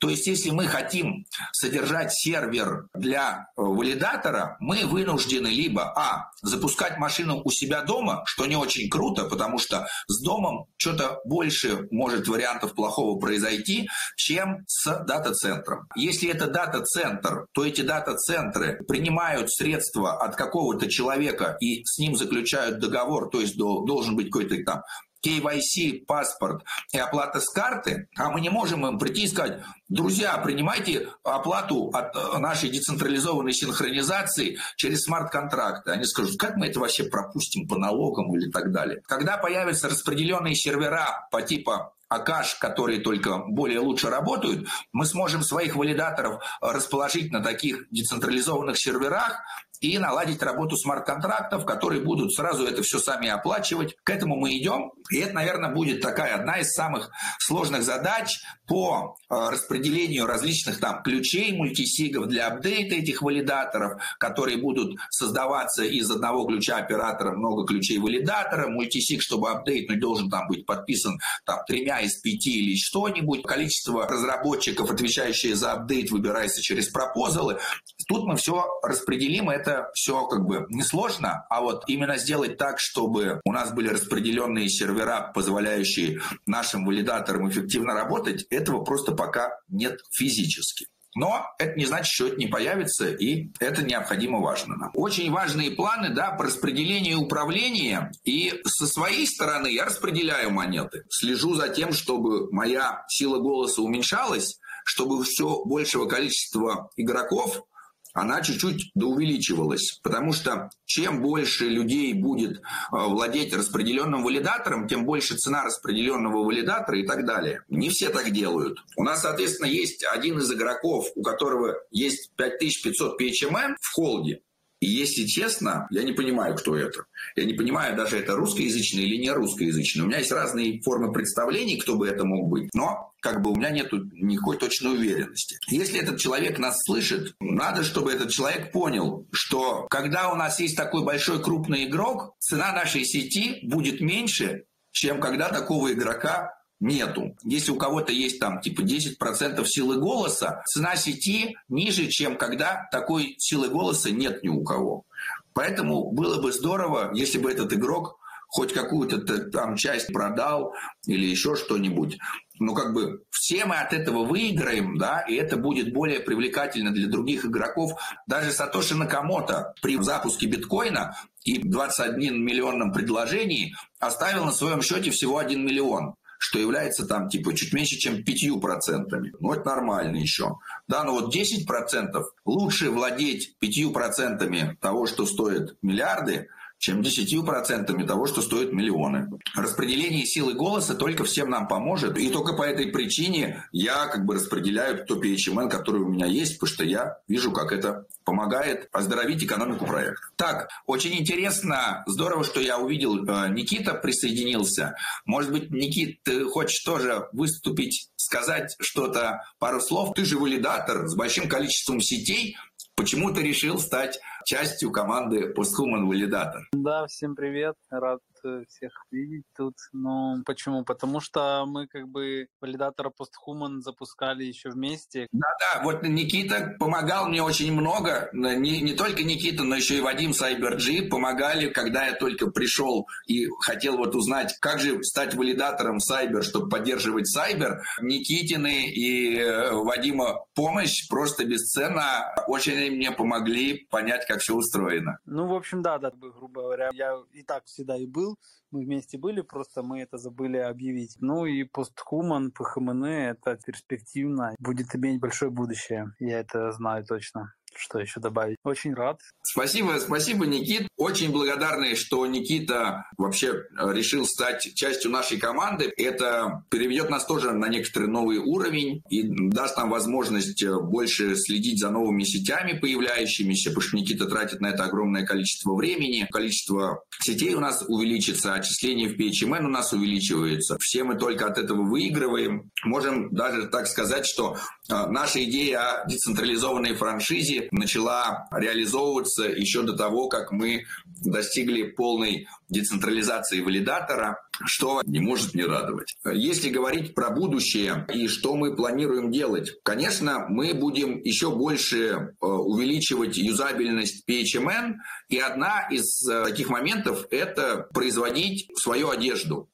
То есть, если мы хотим содержать сервер для валидатора, мы вынуждены либо запускать машину у себя дома, что не очень круто, потому что с домом что-то больше может вариантов плохого произойти, чем с дата-центром. Если это дата-центр, то эти дата-центры принимают средства от какого-то человека и с ним заключают договор, то есть должен быть какой-то там KYC, паспорт и оплата с карты, а мы не можем им прийти и сказать: друзья, принимайте оплату от нашей децентрализованной синхронизации через смарт-контракты. Они скажут: как мы это вообще пропустим по налогам или так далее. Когда появятся распределенные сервера по типу Акаш, которые только более лучше работают, мы сможем своих валидаторов расположить на таких децентрализованных серверах и наладить работу смарт-контрактов, которые будут сразу это все сами оплачивать. К этому мы идем. И это, наверное, будет такая одна из самых сложных задач по распределению различных там ключей, мультисигов для апдейта этих валидаторов, которые будут создаваться из одного ключа оператора, много ключей валидатора. Мультисиг, чтобы апдейтнуть, должен там быть подписан там 3 из 5 или что-нибудь. Количество разработчиков, отвечающих за апдейт, выбирается через пропозалы. Тут мы все распределим, это все как бы несложно, а вот именно сделать так, чтобы у нас были распределенные сервера, позволяющие нашим валидаторам эффективно работать, этого просто пока нет физически. Но это не значит, что это не появится, и это необходимо важно нам. Очень важные планы, да, по распределению управления. И со своей стороны я распределяю монеты. Слежу за тем, чтобы моя сила голоса уменьшалась, чтобы все большего количества игроков она чуть-чуть доувеличивалась, потому что чем больше людей будет владеть распределенным валидатором, тем больше цена распределенного валидатора и так далее. Не все так делают. У нас, соответственно, есть один из игроков, у которого есть 5500 PHMN в холде. И если честно, я не понимаю, кто это. Я не понимаю, даже это русскоязычный или не русскоязычный. У меня есть разные формы представлений, кто бы это мог быть, но как бы у меня нет никакой точной уверенности. Если этот человек нас слышит, надо, чтобы этот человек понял, что когда у нас есть такой большой крупный игрок, цена нашей сети будет меньше, чем когда такого игрока нету. Если у кого-то есть там типа 10% силы голоса, цена сети ниже, чем когда такой силы голоса нет ни у кого. Поэтому было бы здорово, если бы этот игрок хоть какую-то там часть продал или еще что-нибудь. Но как бы все мы от этого выиграем, да, и это будет более привлекательно для других игроков. Даже Сатоши Накамото при запуске биткоина и 21 миллионном предложении оставил на своем счете всего 1 миллион. что является там типа чуть меньше, чем 5%. Ну, это нормально еще. Да, но вот 10% лучше владеть 5% того, что стоит миллиарды, чем 10% того, что стоит миллионы. Распределение силы голоса только всем нам поможет. И только по этой причине я как бы распределяю то PHMN, который у меня есть, потому что я вижу, как это помогает оздоровить экономику проекта. Так, очень интересно, здорово, что я увидел, Никита присоединился. Может быть, Никит, ты хочешь тоже выступить, сказать что-то, пару слов? Ты же валидатор с большим количеством сетей. Почему ты решил стать частью команды Posthuman Validator? Да, всем привет, рад всех видеть тут. Ну, почему? Потому что мы как бы валидатора Posthuman запускали еще вместе. Да-да, вот Никита помогал мне очень много. Не только Никита, но еще и Вадим с Cyber помогали, когда я только пришел и хотел вот узнать, как же стать валидатором Cyber, чтобы поддерживать Cyber. Никитины и Вадима помощь просто бесценна. Очень мне помогли понять, как все устроено. Ну, в общем, да, грубо говоря, я и так всегда и был. Мы вместе были, просто мы это забыли объявить. Ну и Posthuman, ПХМН, это перспективно, будет иметь большое будущее. Я это знаю точно. Что еще добавить? Очень рад. Спасибо, Никит. Очень благодарны, что Никита вообще решил стать частью нашей команды. Это переведет нас тоже на некоторый новый уровень и даст нам возможность больше следить за новыми сетями появляющимися, потому что Никита тратит на это огромное количество времени. Количество сетей у нас увеличится, отчисление в PHMN у нас увеличивается. Все мы только от этого выигрываем. Можем даже так сказать, что наша идея о децентрализованной франшизе начала реализовываться еще до того, как мы достигли полной децентрализации валидатора, что не может не радовать. Если говорить про будущее и что мы планируем делать, конечно, мы будем еще больше увеличивать юзабельность PHMN, и одна из таких моментов – это производить свою одежду.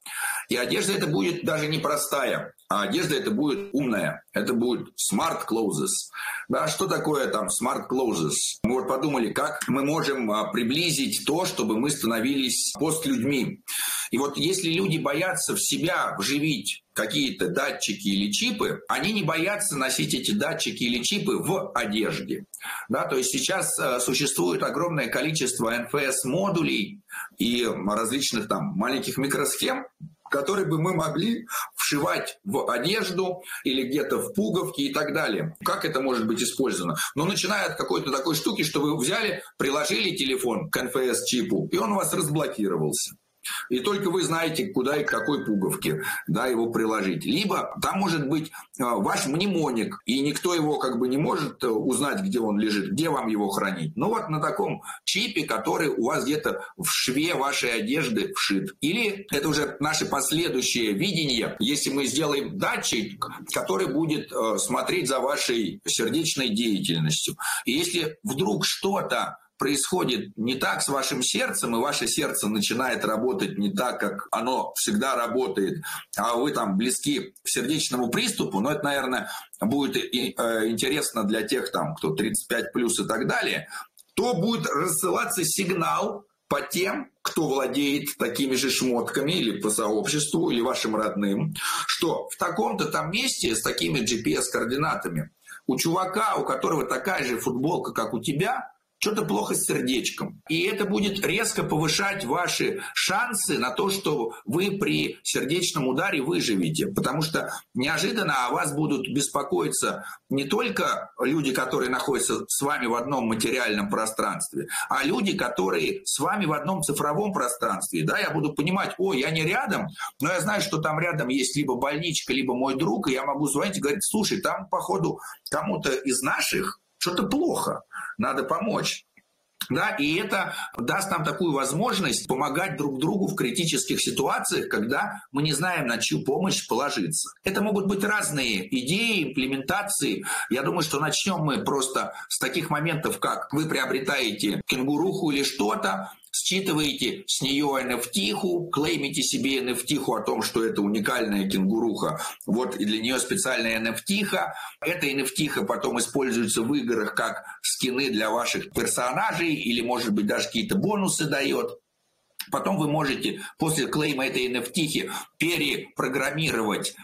И одежда это будет даже не простая, а одежда это будет умная, это будет smart clothes. Да, что такое там smart clothes? Мы вот подумали, как мы можем приблизить то, чтобы мы становились постлюдьми. И вот если люди боятся в себя вживить какие-то датчики или чипы, они не боятся носить эти датчики или чипы в одежде. Да, то есть сейчас существует огромное количество NFS-модулей и различных там маленьких микросхем, которые бы мы могли вшивать в одежду или где-то в пуговки и так далее. Как это может быть использовано? Но начиная от какой-то такой штуки, что вы взяли, приложили телефон к NFS-чипу, и он у вас разблокировался. И только вы знаете, куда и к какой пуговке, да, его приложить. Либо там может быть ваш мнемоник, и никто его как бы не может узнать, где он лежит, где вам его хранить. Ну вот на таком чипе, который у вас где-то в шве вашей одежды вшит. Или это уже наше последующее видение, если мы сделаем датчик, который будет смотреть за вашей сердечной деятельностью. И если вдруг что-то происходит не так с вашим сердцем, и ваше сердце начинает работать не так, как оно всегда работает, а вы там близки к сердечному приступу, но это, наверное, будет интересно для тех, там, кто 35 плюс и так далее, то будет рассылаться сигнал по тем, кто владеет такими же шмотками или по сообществу, или вашим родным, что в таком-то там месте с такими GPS-координатами у чувака, у которого такая же футболка, как у тебя, что-то плохо с сердечком. И это будет резко повышать ваши шансы на то, что вы при сердечном ударе выживете. Потому что неожиданно о вас будут беспокоиться не только люди, которые находятся с вами в одном материальном пространстве, а люди, которые с вами в одном цифровом пространстве. Да, я буду понимать, я не рядом, но я знаю, что там рядом есть либо больничка, либо мой друг, и я могу звонить и говорить, слушай, там, походу, кому-то из наших что-то плохо, надо помочь. Да, и это даст нам такую возможность помогать друг другу в критических ситуациях, когда мы не знаем, на чью помощь положиться. Это могут быть разные идеи, имплементации. Я думаю, что начнем мы просто с таких моментов, как вы приобретаете кенгуруху или что-то, считываете с нее NFT-ху, клеймите себе NFT-ху о том, что это уникальная кенгуруха, вот и для нее специальная NFT-ха. Эта NFT-ха потом используется в играх как скины для ваших персонажей или, может быть, даже какие-то бонусы дает. Потом вы можете после клейма этой NFT перепрограммировать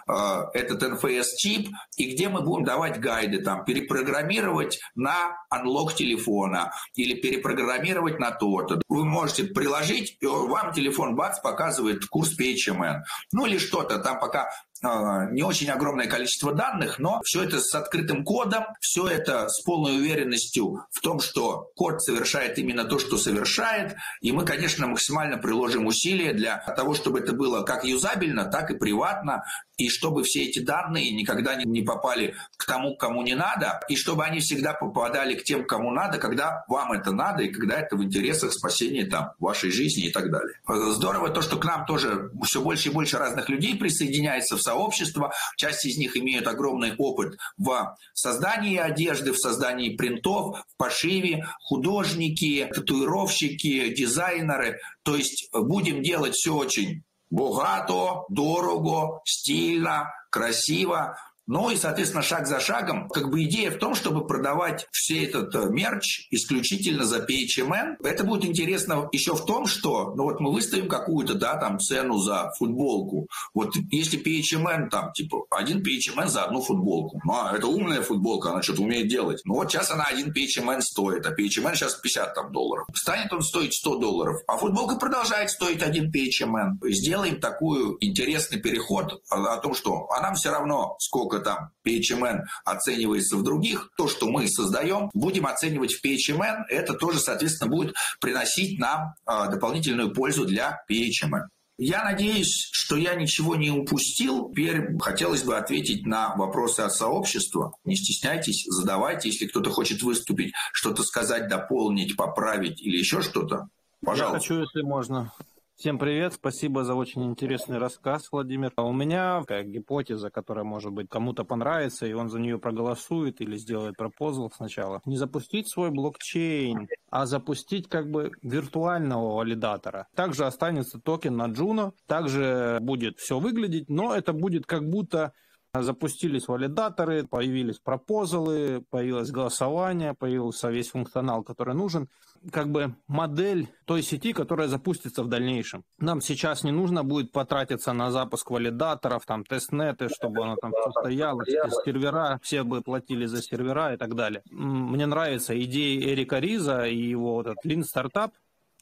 этот NFS-чип, и где мы будем давать гайды, там, перепрограммировать на unlock телефона или перепрограммировать на то-то. Вы можете приложить, и вам телефон бац показывает курс PHMN. Ну или что-то, там пока не очень огромное количество данных, но все это с открытым кодом, все это с полной уверенностью в том, что код совершает именно то, что совершает, и мы, конечно, максимально приложим усилия для того, чтобы это было как юзабельно, так и приватно, и чтобы все эти данные никогда не попали к тому, кому не надо, и чтобы они всегда попадали к тем, кому надо, когда вам это надо, и когда это в интересах спасения там, вашей жизни и так далее. Здорово то, что к нам тоже все больше и больше разных людей присоединяется в сообщества. Часть из них имеют огромный опыт в создании одежды, в создании принтов, в пошиве, художники, татуировщики, дизайнеры. То есть будем делать все очень богато, дорого, стильно, красиво. Ну и, соответственно, шаг за шагом, как бы идея в том, чтобы продавать все этот мерч исключительно за PHMN. Это будет интересно еще в том, что, ну вот мы выставим какую-то, да, там, цену за футболку. Вот если PHMN, там, типа, один PHMN за одну футболку. Ну, а это умная футболка, она что-то умеет делать. Ну, вот сейчас она один PHMN стоит, а PHMN сейчас $50. Станет он стоить $100, а футболка продолжает стоить один PHMN. Сделаем такую интересный переход о том, что а нам все равно, сколько там PHMN оценивается в других, то, что мы создаем, будем оценивать в PHMN, это тоже, соответственно, будет приносить нам дополнительную пользу для PHMN. Я надеюсь, что я ничего не упустил. Теперь хотелось бы ответить на вопросы от сообщества. Не стесняйтесь, задавайте, если кто-то хочет выступить, что-то сказать, дополнить, поправить или еще что-то. Пожалуйста. Я хочу, если можно. Всем привет, спасибо за очень интересный рассказ, Владимир. У меня такая гипотеза, которая, может быть, кому-то понравится, и он за нее проголосует или сделает пропозал сначала. Не запустить свой блокчейн, а запустить как бы виртуального валидатора. Также останется токен на Juno, также будет все выглядеть, но это будет как будто запустились валидаторы, появились пропозалы, появилось голосование, появился весь функционал, который нужен. Как бы модель той сети, которая запустится в дальнейшем. Нам сейчас не нужно будет потратиться на запуск валидаторов, там тестнеты, чтобы оно там все стояло, сервера, все бы платили за сервера и так далее. Мне нравится идея Эрика Риза и его вот этот Lean стартап.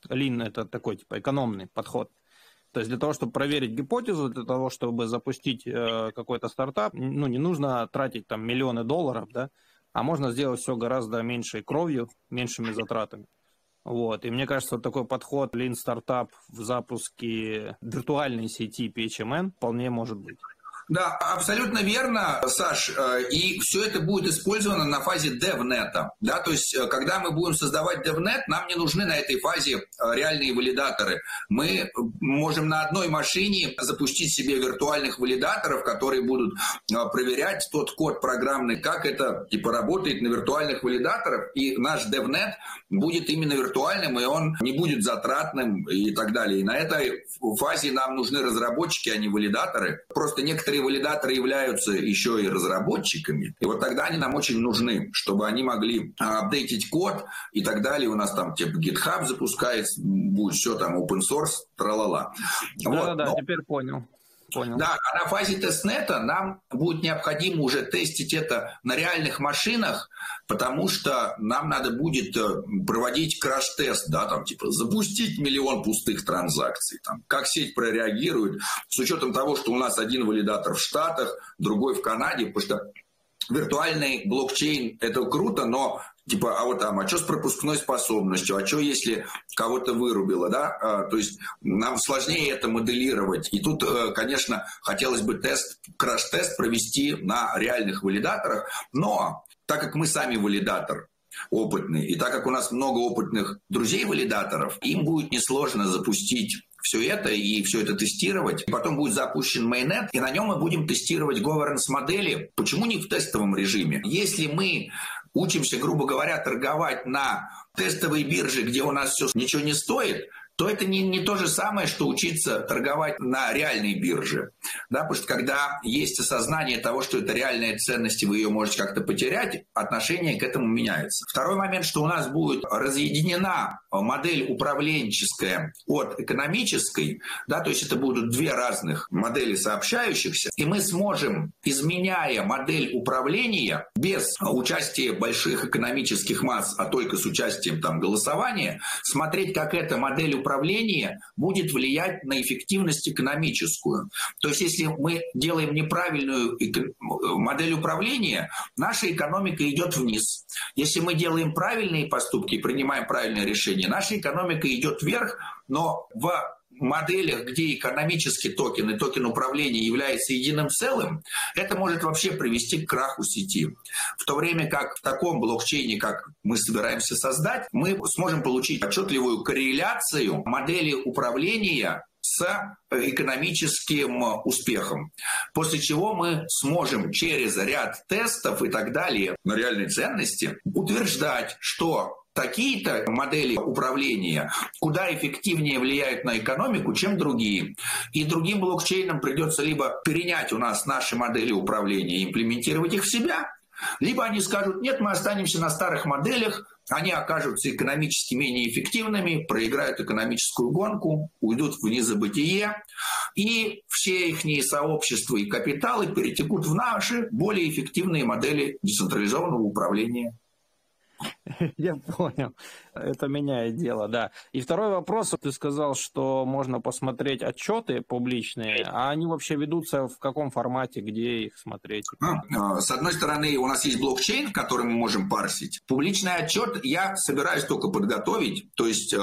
Lean это такой типа экономный подход. То есть для того, чтобы проверить гипотезу, для того, чтобы запустить какой-то стартап, ну, не нужно тратить там миллионы долларов, да, а можно сделать все гораздо меньшей кровью, меньшими затратами. Вот. И мне кажется, вот такой подход Lean Startup в запуске виртуальной сети PHMN вполне может быть. Да, абсолютно верно, Саш, и все это будет использовано на фазе DevNet, да, то есть, когда мы будем создавать DevNet, нам не нужны на этой фазе реальные валидаторы, мы можем на одной машине запустить себе виртуальных валидаторов, которые будут проверять тот код программный, как это, типа, работает на виртуальных валидаторах, и наш DevNet будет именно виртуальным, и он не будет затратным и так далее, и на этой фазе нам нужны разработчики, а не валидаторы, просто некоторые валидаторы являются еще и разработчиками, и вот тогда они нам очень нужны, чтобы они могли апдейтить код и так далее. У нас там типа GitHub запускается, будет все там open source, тра-ла-ла. Да, вот, да, но... теперь понял. Понял. Да, а на фазе тестнета нам будет необходимо уже тестить это на реальных машинах, потому что нам надо будет проводить краш-тест, да, там, типа, запустить миллион пустых транзакций, там, как сеть прореагирует, с учетом того, что у нас один валидатор в Штатах, другой в Канаде, потому что виртуальный блокчейн – это круто, но... Типа, а вот там, а что с пропускной способностью, а что если кого-то вырубило, да? То есть нам сложнее это моделировать. И тут, конечно, хотелось бы тест, краш-тест провести на реальных валидаторах, но так как мы сами валидатор опытный, и так как у нас много опытных друзей-валидаторов, им будет несложно запустить все это и все это тестировать. И потом будет запущен Mainnet, и на нем мы будем тестировать governance-модели. Почему не в тестовом режиме? Если мы учимся, грубо говоря, торговать на тестовой бирже, где у нас все ничего не стоит, то это не то же самое, что учиться торговать на реальной бирже. Да, потому что когда есть осознание того, что это реальная ценность, и вы ее можете как-то потерять, отношение к этому меняется. Второй момент, что у нас будет разъединена модель управленческая от экономической, да, то есть это будут две разных модели сообщающихся, и мы сможем, изменяя модель управления без участия больших экономических масс, а только с участием там, голосования, смотреть, как эта модель управления будет влиять на эффективность экономическую. То есть если мы делаем неправильную модель управления, наша экономика идет вниз. Если мы делаем правильные поступки и принимаем правильные решения, наша экономика идет вверх, но в моделях, где экономический токен и токен управления являются единым целым, это может вообще привести к краху сети. В то время как в таком блокчейне, как мы собираемся создать, мы сможем получить отчетливую корреляцию модели управления с экономическим успехом. После чего мы сможем через ряд тестов и так далее на реальной ценности утверждать, что такие-то модели управления куда эффективнее влияют на экономику, чем другие. И другим блокчейнам придется либо перенять у нас наши модели управления и имплементировать их в себя, либо они скажут, нет, мы останемся на старых моделях, они окажутся экономически менее эффективными, проиграют экономическую гонку, уйдут в незабытие, и все их сообщества и капиталы перетекут в наши более эффективные модели децентрализованного управления. Я понял. Это меняет дело, да. И второй вопрос. Ты сказал, что можно посмотреть отчеты публичные, а они вообще ведутся в каком формате, где их смотреть? С одной стороны, у нас есть блокчейн, который мы можем парсить. Публичный отчет я собираюсь только подготовить. То есть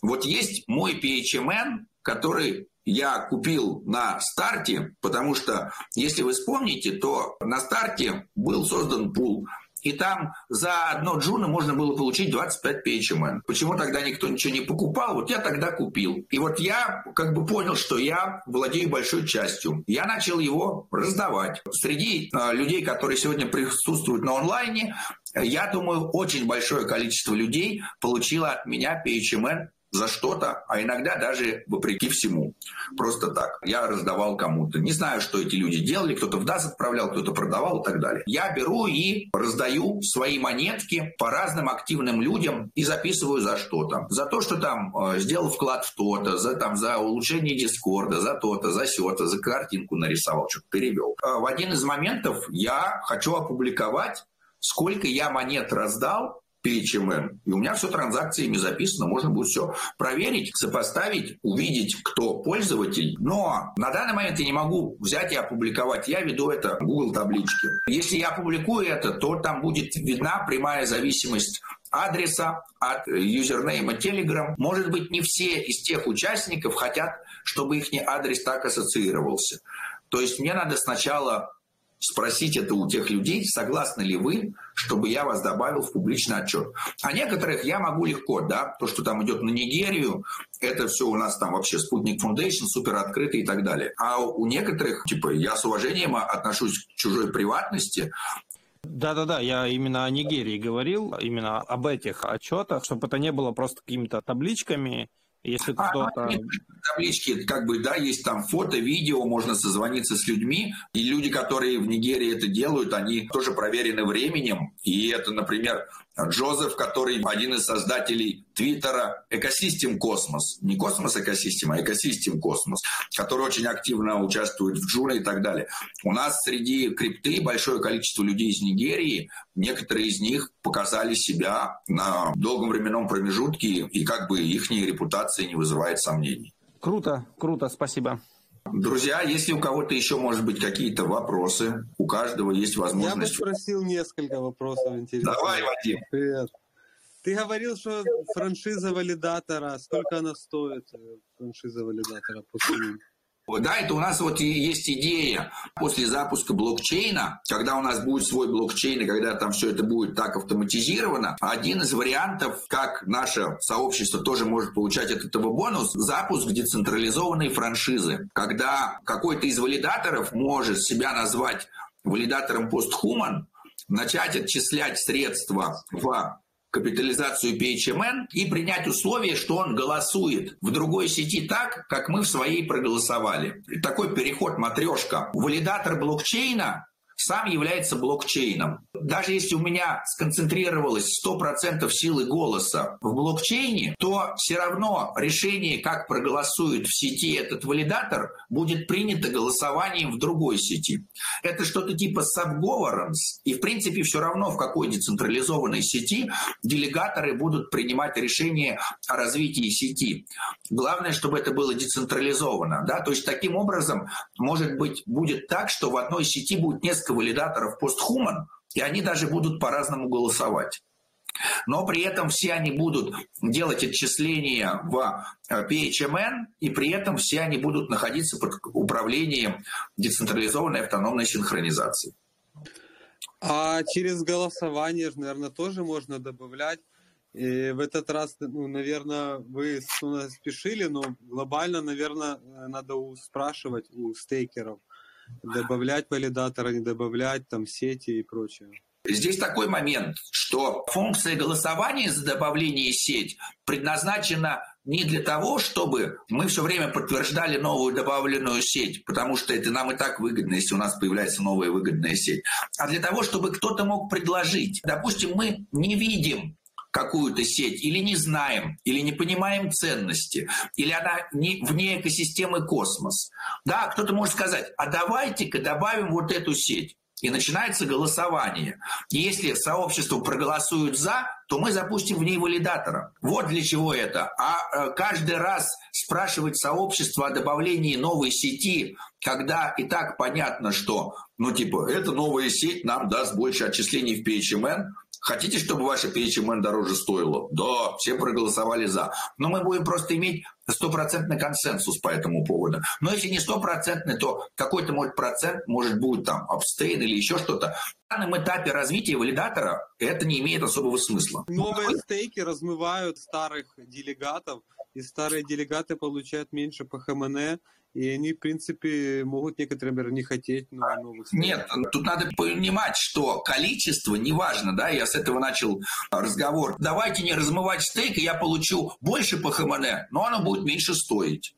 вот есть мой PHMN, который я купил на старте, потому что, если вы вспомните, то на старте был создан пул. И там за одно Джуна можно было получить 25 PHMN. Почему тогда никто ничего не покупал? Вот я тогда купил. И вот я как бы понял, что я владею большой частью. Я начал его раздавать. Среди людей, которые сегодня присутствуют на онлайне, я думаю, очень большое количество людей получило от меня PHMN за что-то, а иногда даже вопреки всему. Просто так. Я раздавал кому-то. Не знаю, что эти люди делали. Кто-то в DAS отправлял, кто-то продавал и так далее. Я беру и раздаю свои монетки по разным активным людям и записываю за что-то. За то, что там сделал вклад в то-то, за улучшение дискорда, за то-то, за сё-то, за картинку нарисовал, что-то перевел. В один из моментов я хочу опубликовать, сколько я монет раздал, PHMN. И у меня все транзакциями записано, можно будет все проверить, сопоставить, увидеть, кто пользователь. Но на данный момент я не могу взять и опубликовать. Я веду это в Google табличке. Если я опубликую это, то там будет видна прямая зависимость адреса от юзернейма Telegram. Может быть, не все из тех участников хотят, чтобы их адрес так ассоциировался. То есть мне надо сначала спросить это у тех людей, согласны ли вы, чтобы я вас добавил в публичный отчет. А некоторых я могу легко, да, то, что там идет на Нигерию, это все у нас там вообще спутник фундейшн, супер открытый и так далее. А у некоторых, типа, я с уважением отношусь к чужой приватности. Да-да-да, я именно о Нигерии говорил, именно об этих отчетах, чтобы это не было просто какими-то табличками. Если кто-то... Таблички, как бы, да, есть там фото, видео, можно созвониться с людьми. И люди, которые в Нигерии это делают, они тоже проверены временем. И это, например, Джозеф, который один из создателей Твиттера «Экосистем Космос». Не «Космос Экосистем», а «Экосистем Космос», который очень активно участвует в Джуне и так далее. У нас среди крипты большое количество людей из Нигерии. Некоторые из них показали себя на долгом временном промежутке, и как бы их репутация не вызывает сомнений. Круто, круто, спасибо. Друзья, если у кого-то еще, может быть, какие-то вопросы, у каждого есть возможность... Я бы спросил несколько вопросов интересных. Давай, Вадим. Привет. Ты говорил, что франшиза валидатора, сколько она стоит, франшиза валидатора? Да, это у нас вот и есть идея после запуска блокчейна, когда у нас будет свой блокчейн, и когда там все это будет так автоматизировано, один из вариантов, как наше сообщество тоже может получать от этого бонус, запуск децентрализованной франшизы, когда какой-то из валидаторов может себя назвать валидатором Posthuman, начать отчислять средства в капитализацию PHMN и принять условие, что он голосует в другой сети так, как мы в своей проголосовали. И такой переход матрешка. Валидатор блокчейна сам является блокчейном. Даже если у меня сконцентрировалось 100% силы голоса в блокчейне, то все равно решение, как проголосует в сети этот валидатор, будет принято голосованием в другой сети. Это что-то типа subgovernance. И, в принципе, все равно, в какой децентрализованной сети делегаторы будут принимать решение о развитии сети. Главное, чтобы это было децентрализовано. Да? То есть, таким образом, может быть, будет так, что в одной сети будет несколько валидаторов Posthuman, и они даже будут по-разному голосовать. Но при этом все они будут делать отчисления в PHMN, и при этом все они будут находиться под управлением децентрализованной автономной синхронизации. А через голосование же, наверное, тоже можно добавлять. И в этот раз, ну, наверное, вы спешили, но глобально, наверное, надо спрашивать у стейкеров. Добавлять валидатора, не добавлять, там, сети и прочее. Здесь такой момент, что функция голосования за добавление сеть предназначена не для того, чтобы мы все время подтверждали новую добавленную сеть, потому что это нам и так выгодно, если у нас появляется новая выгодная сеть, а для того, чтобы кто-то мог предложить. Допустим, мы не видим какую-то сеть, или не знаем, или не понимаем ценности, или она не вне экосистемы космос. Да, кто-то может сказать, а давайте-ка добавим вот эту сеть. И начинается голосование. И если сообщество проголосует «за», то мы запустим в ней валидатора. Вот для чего это. А каждый раз спрашивать сообщество о добавлении новой сети, когда и так понятно, что, ну, типа, эта новая сеть нам даст больше отчислений в PHMN, хотите, чтобы ваша PHMN дороже стоила? Да, все проголосовали «за». Но мы будем просто иметь стопроцентный консенсус по этому поводу. Но если не стопроцентный, то какой-то процент, может, будет там абстейн или еще что-то. На данном этапе развития валидатора это не имеет особого смысла. Новые стейки размывают старых делегатов, и старые делегаты получают меньше по ХМН, и они, в принципе, могут некоторые, например, не хотеть новых стейков. Нет, тут надо понимать, что количество неважно, да, я с этого начал разговор. Давайте не размывать стейк, и я получу больше по ХМН, но оно будет меньше стоить.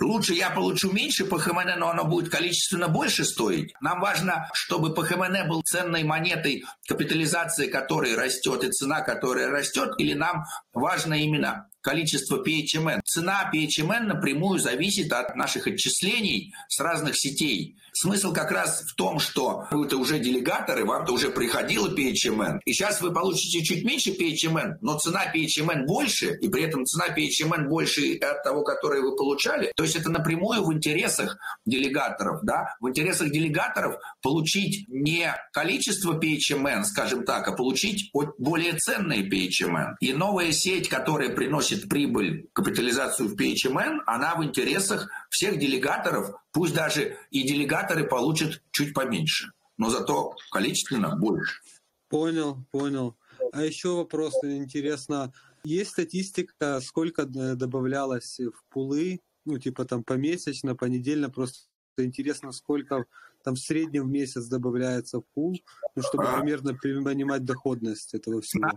Лучше я получу меньше по ХМН, но оно будет количественно больше стоить. Нам важно, чтобы по ХМН был ценной монетой, капитализация которой растет и цена которой растет, или нам важно именно количество PHMN. Цена PHMN напрямую зависит от наших отчислений с разных сетей. Смысл как раз в том, что вы-то уже делегаторы, вам-то уже приходило PHMN, и сейчас вы получите чуть меньше PHMN, но цена PHMN больше, и при этом цена PHMN больше от того, которое вы получали. То есть это напрямую в интересах делегаторов, да? В интересах делегаторов получить не количество PHMN, скажем так, а получить более ценные PHMN. И новая сеть, которая приносит прибыль, капитализацию в PHMN, она в интересах всех делегаторов, пусть даже и делегаторы получат чуть поменьше, но зато количественно больше. Понял, понял. А еще вопрос, интересно, есть статистика, сколько добавлялось в пулы, ну типа там помесячно, понедельно, просто интересно, сколько там в среднем в месяц добавляется в пул, ну, чтобы примерно понимать доходность этого всего.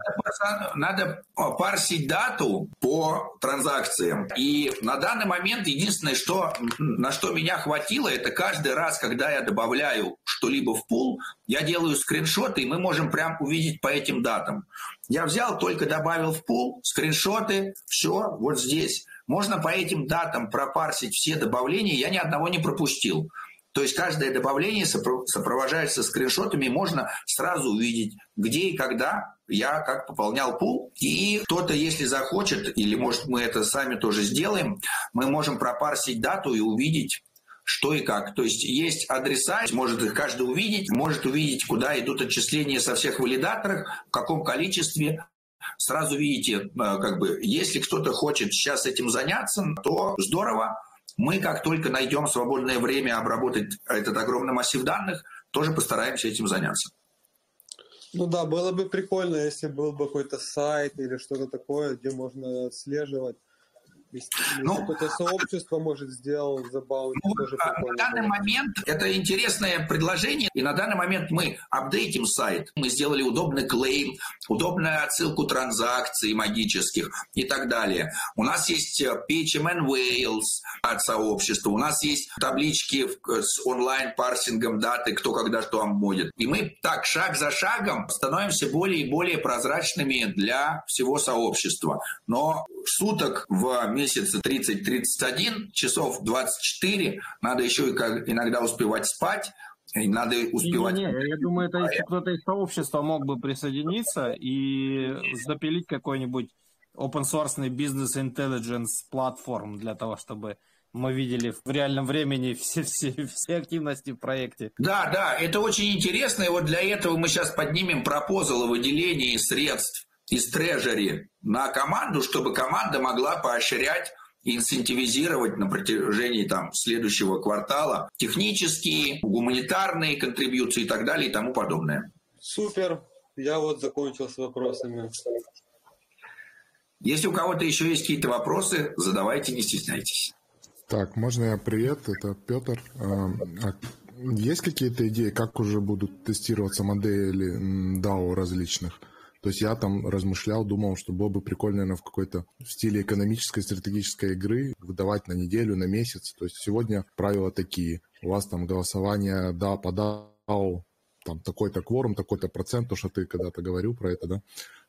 Надо парсить дату по транзакциям. И на данный момент единственное, что, на что меня хватило, это каждый раз, когда я добавляю что-либо в пул, я делаю скриншоты, и мы можем прям увидеть по этим датам. Я взял, только добавил в пул, скриншоты, все, вот здесь. Можно по этим датам пропарсить все добавления, я ни одного не пропустил. То есть каждое добавление сопровождается скриншотами, и можно сразу увидеть, где и когда я как пополнял пул. И кто-то, если захочет, или, может, мы это сами тоже сделаем, мы можем пропарсить дату и увидеть, что и как. То есть есть адреса, может их каждый увидеть, может увидеть, куда идут отчисления со всех валидаторов, в каком количестве. Сразу видите, как бы, если кто-то хочет сейчас этим заняться, то здорово. Мы, как только найдем свободное время обработать этот огромный массив данных, тоже постараемся этим заняться. Ну да, было бы прикольно, если был бы какой-то сайт или что-то такое, где можно отслеживать Ну, какое-то сообщество, может, сделал забаунти. Ну, на данный момент это интересное предложение. И на данный момент мы апдейтим сайт. Мы сделали удобный клейм, удобную отсылку транзакций магических и так далее. У нас есть PHMN Wales от сообщества. У нас есть таблички с онлайн-парсингом даты, кто когда что будет. И мы так шаг за шагом становимся более и более прозрачными для всего сообщества. Но суток в месяце 30-31, часов 24, надо еще иногда успевать спать, надо успевать... Я думаю, это если кто-то из сообщества мог бы присоединиться и запилить какой-нибудь open-source бизнес intelligence платформ для того, чтобы... мы видели в реальном времени все активности в проекте. Да, да, это очень интересно, и вот для этого мы сейчас поднимем пропозал о выделении средств из трежери на команду, чтобы команда могла поощрять и инцентивизировать на протяжении следующего квартала технические, гуманитарные контрибьюции и так далее и тому подобное. Супер, я вот закончил с вопросами. Если у кого-то еще есть какие-то вопросы, задавайте, не стесняйтесь. Так, можно я привет? Это Петр. Есть какие-то идеи, как уже будут тестироваться модели DAO различных? То есть я размышлял, думал, что было бы прикольно, наверное, в какой-то стиле экономической, стратегической игры выдавать на неделю, на месяц. То есть сегодня правила такие. У вас голосование «да» по DAO, такой-то кворум, такой-то процент, то, что ты когда-то говорил про это, да?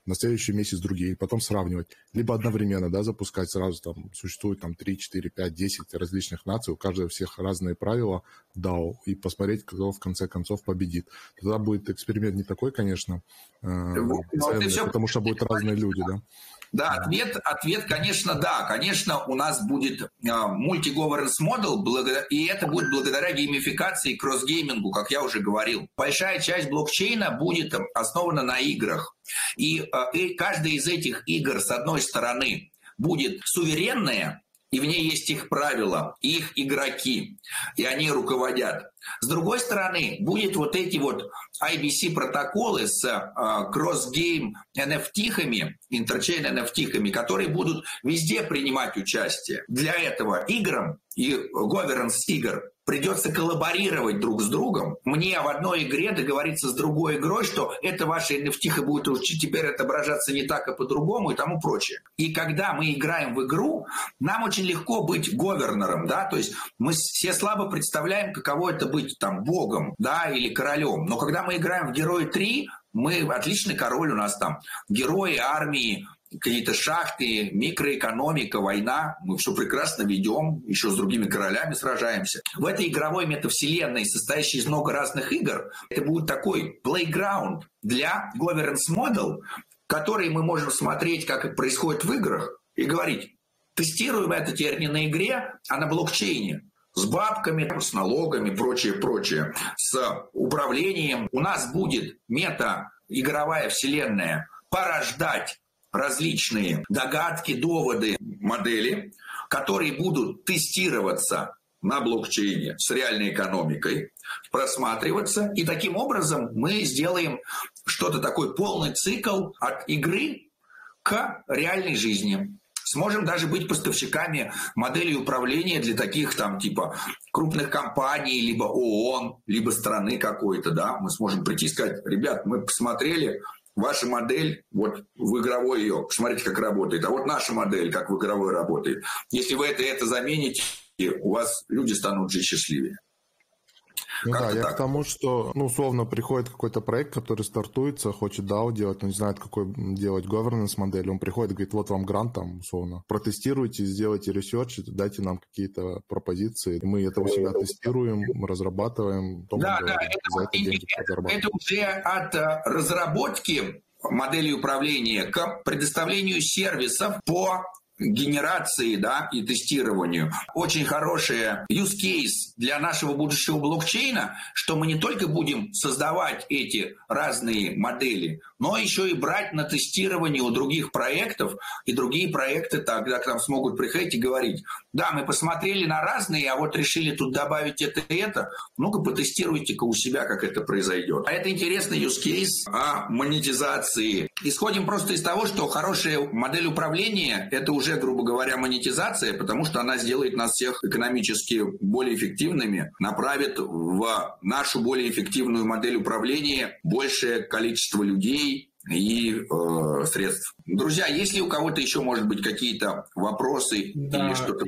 На следующий месяц другие, и потом сравнивать. Либо одновременно, да, запускать сразу, существует 3, 4, 5, 10 различных наций, у каждого всех разные правила DAO, и посмотреть, кто в конце концов победит. Тогда будет эксперимент не такой, конечно, ценный, потому что будут разные люди, да. Да, ответ, конечно, да. Конечно, у нас будет мульти-governance model, и это будет благодаря геймификации и кросс-геймингу, как я уже говорил. Большая часть блокчейна будет основана на играх. И каждая из этих игр, с одной стороны, будет суверенная, и в ней есть их правила, их игроки, и они руководят. С другой стороны, будут эти IBC протоколы с кросс-гейм NFT-хами, интерчейн NFT-хами, которые будут везде принимать участие. Для этого играм и governance игр придется коллаборировать друг с другом. Мне в одной игре договориться с другой игрой, что это ваша NFT-ха будет уже теперь отображаться не так, а по-другому и тому прочее. И когда мы играем в игру, нам очень легко быть говернером, да, то есть мы все слабо представляем, каково это быть богом, да, или королем. Но когда мы играем в Герои 3, мы отличный король, у нас герои, армии, какие-то шахты, микроэкономика, война. Мы все прекрасно ведем, еще с другими королями сражаемся. В этой игровой метавселенной, состоящей из много разных игр, это будет такой playground для governance model, который мы можем смотреть, как это происходит в играх, и говорить, тестируем это теперь не на игре, а на блокчейне. С бабками, с налогами, прочее, с управлением. У нас будет мета-игровая вселенная порождать различные догадки, доводы, модели, которые будут тестироваться на блокчейне с реальной экономикой, просматриваться. И таким образом мы сделаем что-то такой полный цикл от игры к реальной жизни. Сможем даже быть поставщиками моделей управления для таких крупных компаний, либо ООН, либо страны какой-то, да. Мы сможем прийти и сказать, ребят, мы посмотрели... Ваша модель, в игровой ее, смотрите, как работает, а наша модель, как в игровой работает. Если вы это замените, у вас люди станут жить счастливее. Ну да, я к тому, что, условно, приходит какой-то проект, который стартуется, хочет DAO делать, но не знает, какой делать governance модель. Он приходит, говорит, вот вам грант, условно, протестируйте, сделайте ресерч, дайте нам какие-то пропозиции. Мы это у себя тестируем, разрабатываем. Это уже от разработки модели управления к предоставлению сервисов по генерации, да, и тестированию. Очень хороший use case для нашего будущего блокчейна, что мы не только будем создавать эти разные модели, но еще и брать на тестирование у других проектов, и другие проекты тогда к нам смогут приходить и говорить, да, мы посмотрели на разные, а решили тут добавить это и это, ну-ка потестируйте-ка у себя, как это произойдет. А это интересный use case о монетизации Исходим просто из того, что хорошая модель управления – это уже, грубо говоря, монетизация, потому что она сделает нас всех экономически более эффективными, направит в нашу более эффективную модель управления большее количество людей и средств. Друзья, если у кого-то еще, может быть, какие-то вопросы или что-то?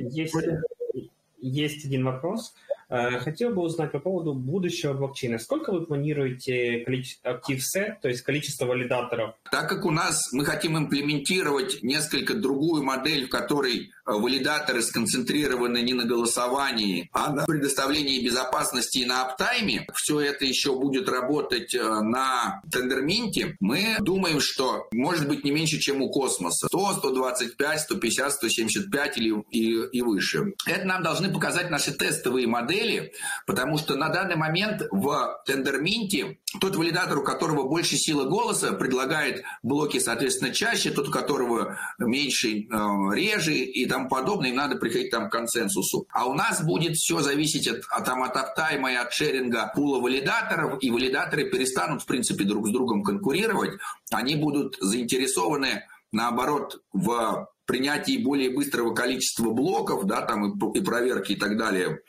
Есть один вопрос. Хотел бы узнать по поводу будущего блокчейна. Сколько вы планируете актив-сет, то есть количество валидаторов? Так как у нас мы хотим имплементировать несколько другую модель, в которой валидаторы сконцентрированы не на голосовании, а на предоставлении безопасности и на аптайме, все это еще будет работать на Тендерминте, мы думаем, что может быть не меньше, чем у Космоса. 100, 125, 150, 175 и выше. Это нам должны показать наши тестовые модели, потому что на данный момент в Тендерминте тот валидатор, у которого больше силы голоса, предлагает блоки, соответственно, чаще, тот, у которого меньше, реже и тому подобное, им надо приходить там к консенсусу. А у нас будет все зависеть от аптайма и от шеринга пула валидаторов, и валидаторы перестанут, в принципе, друг с другом конкурировать, они будут заинтересованы, наоборот, в принятии более быстрого количества блоков, да, там и проверки и так далее.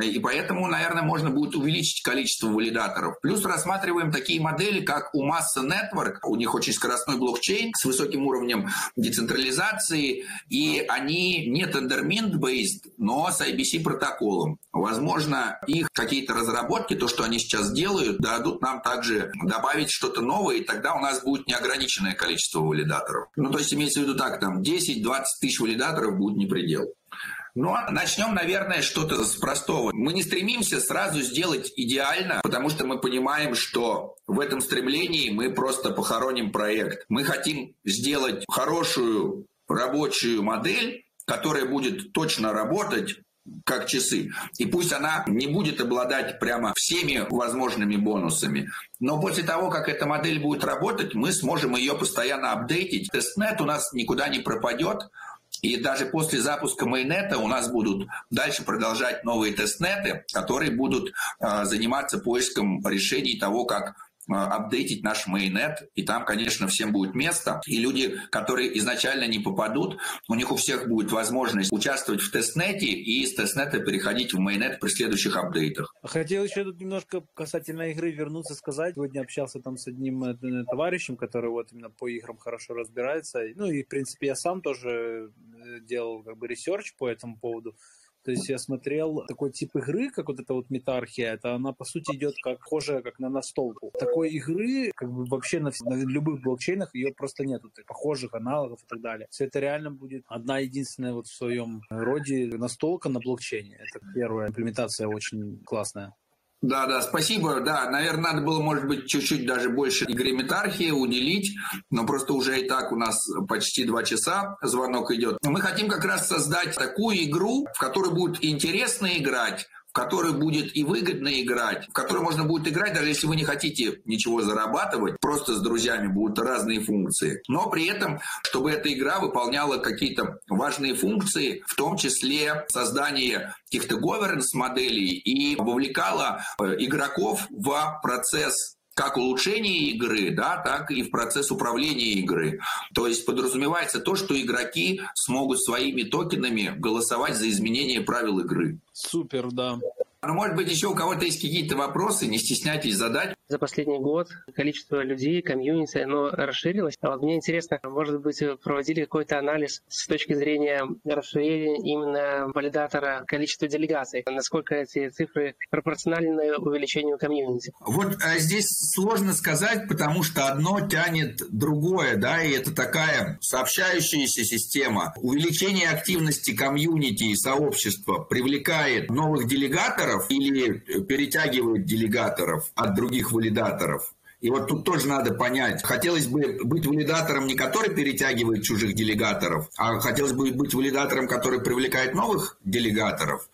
И поэтому, наверное, можно будет увеличить количество валидаторов. Плюс рассматриваем такие модели, как у Massa Network. У них очень скоростной блокчейн с высоким уровнем децентрализации. И они не Tendermint-based, но с IBC протоколом. Возможно, их какие-то разработки, то, что они сейчас делают, дадут нам также добавить что-то новое. И тогда у нас будет неограниченное количество валидаторов. Ну, то есть, имеется в виду так, там 10-20 тысяч валидаторов будет не предел. Но начнем, наверное, что-то с простого. Мы не стремимся сразу сделать идеально, потому что мы понимаем, что в этом стремлении мы просто похороним проект. Мы хотим сделать хорошую рабочую модель, которая будет точно работать, как часы. И пусть она не будет обладать прямо всеми возможными бонусами. Но после того, как эта модель будет работать, мы сможем ее постоянно апдейтить. Тестнет у нас никуда не пропадет. И даже после запуска мейнета у нас будут дальше продолжать новые тестнеты, которые будут заниматься поиском решений того, как апдейтить наш мейнет. И там, конечно, всем будет место. И люди, которые изначально не попадут, у них у всех будет возможность участвовать в тестнете и из тестнета переходить в мейнет при следующих апдейтах. Хотел еще тут немножко касательно игры вернуться, сказать. Сегодня общался там с одним товарищем, который вот именно по играм хорошо разбирается. Ну и, в принципе, я сам тоже делал как бы ресерч по этому поводу. То есть я смотрел такой тип игры, как вот эта вот Метархия, это она по сути идет как похожая, как на настолку. Такой игры как бы вообще на любых блокчейнах ее просто нету, похожих аналогов и так далее. Все это реально будет одна единственная вот в своем роде настолка на блокчейне. Это первая имплементация очень классная. Да, спасибо. Да, наверное, надо было, может быть, чуть-чуть даже больше игры Метархии уделить, но просто уже и так у нас почти 2 часа звонок идет. Мы хотим как раз создать такую игру, в которой будет интересно играть, в которой будет и выгодно играть, в которой можно будет играть, даже если вы не хотите ничего зарабатывать, просто с друзьями будут разные функции. Но при этом, чтобы эта игра выполняла какие-то важные функции, в том числе создание каких-то governance-моделей и вовлекала игроков в процесс как улучшение игры, да, так и в процесс управления игры. То есть подразумевается то, что игроки смогут своими токенами голосовать за изменение правил игры. Супер, да. Ну, может быть, еще у кого-то есть какие-то вопросы, не стесняйтесь задать. За последний год количество людей, комьюнити, оно расширилось. А вот мне интересно, может быть, вы проводили какой-то анализ с точки зрения расширения именно валидатора количества делегаций? Насколько эти цифры пропорциональны увеличению комьюнити? Вот здесь сложно сказать, потому что одно тянет другое, да, и это такая сообщающаяся система. Увеличение активности комьюнити и сообщества привлекает новых делегаторов, или перетягивают делегаторов от других валидаторов. И вот тут тоже надо понять. Хотелось бы быть валидатором, не который перетягивает чужих делегаторов, а хотелось бы быть валидатором, который привлекает новых делегаторов.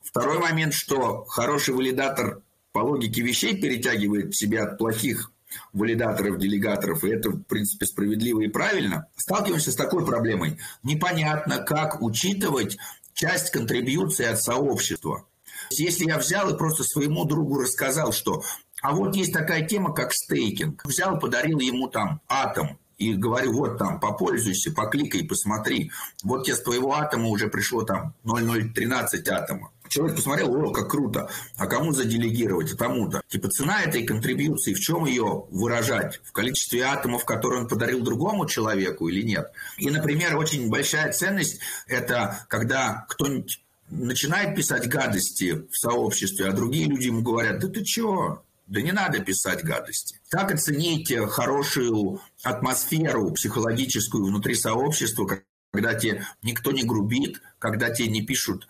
Второй момент, что хороший валидатор по логике вещей перетягивает в себя от плохих валидаторов, делегаторов, и это, в принципе, справедливо и правильно. Сталкиваемся с такой проблемой. Непонятно, как учитывать часть контрибьюции от сообщества. Если я взял и просто своему другу рассказал, что а вот есть такая тема, как стейкинг. Взял, подарил ему там Atom. и говорю, вот там, попользуйся, покликай, посмотри. Вот тебе с твоего атома уже пришло там 0,013 атома. Человек посмотрел, о, как круто, а кому заделегировать, а тому-то. Типа цена этой контрибьюции, в чем ее выражать? В количестве атомов, которые он подарил другому человеку или нет? И, например, очень большая ценность – это когда кто-нибудь начинает писать гадости в сообществе, а другие люди ему говорят, да ты чего? Да не надо писать гадости. Как оценить хорошую атмосферу психологическую внутри сообщества, когда тебе никто не грубит, когда тебе не пишут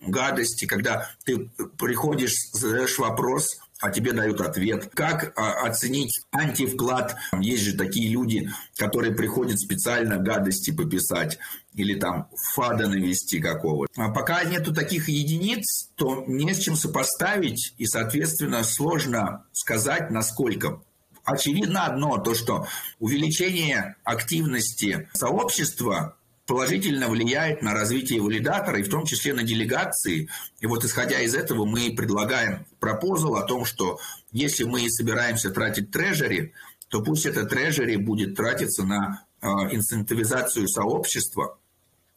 гадости, когда ты приходишь, задаешь вопрос, а тебе дают ответ. Как оценить антивклад? Есть же такие люди, которые приходят специально гадости пописать или там фада навести какого-то. А пока нету таких единиц, то не с чем сопоставить, и, соответственно, сложно сказать, насколько. Очевидно одно, то, что увеличение активности сообщества положительно влияет на развитие валидатора, и в том числе на делегации. И вот исходя из этого мы предлагаем пропозал о том, что если мы собираемся тратить трежери, то пусть это трежери будет тратиться на инцентивизацию сообщества.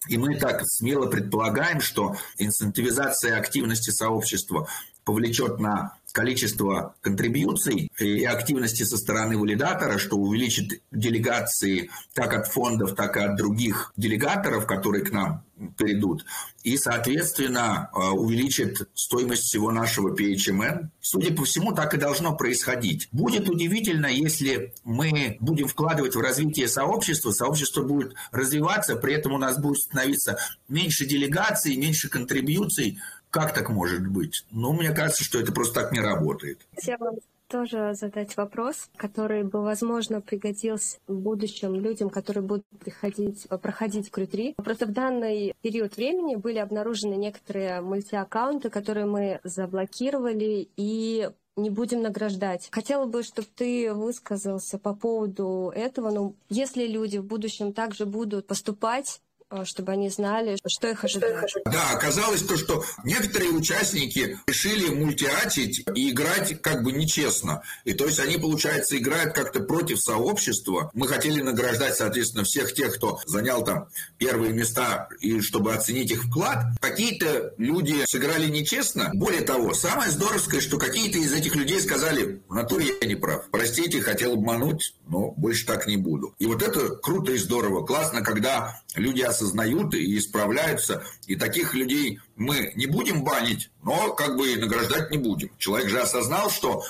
И мы так смело предполагаем, что инцентивизация активности сообщества повлечет на количество контрибьюций и активности со стороны валидатора, что увеличит делегации как от фондов, так и от других делегаторов, которые к нам перейдут, и, соответственно, увеличит стоимость всего нашего PHMN. Судя по всему, так и должно происходить. Будет удивительно, если мы будем вкладывать в развитие сообщества, сообщество будет развиваться, при этом у нас будет становиться меньше делегаций, меньше контрибьюций. Как так может быть? Ну, мне кажется, что это просто так не работает. Я вам тоже задать вопрос, который бы, возможно, пригодился в будущем людям, которые будут проходить Crew3. Просто в данный период времени были обнаружены некоторые мультиаккаунты, которые мы заблокировали и не будем награждать. Хотела бы, чтобы ты высказался по поводу этого. Но если люди в будущем также будут поступать, чтобы они знали, что их ожидает. Да, оказалось то, что некоторые участники решили мультиатить и играть как бы нечестно. И то есть они, получается, играют как-то против сообщества. Мы хотели награждать, соответственно, всех тех, кто занял там первые места, и чтобы оценить их вклад. Какие-то люди сыграли нечестно. Более того, самое здоровское, что какие-то из этих людей сказали, на то я не прав. Простите, хотел обмануть, но больше так не буду. И вот это круто и здорово. Классно, когда люди осознают и исправляются, и таких людей мы не будем банить, но как бы и награждать не будем. Человек же осознал, что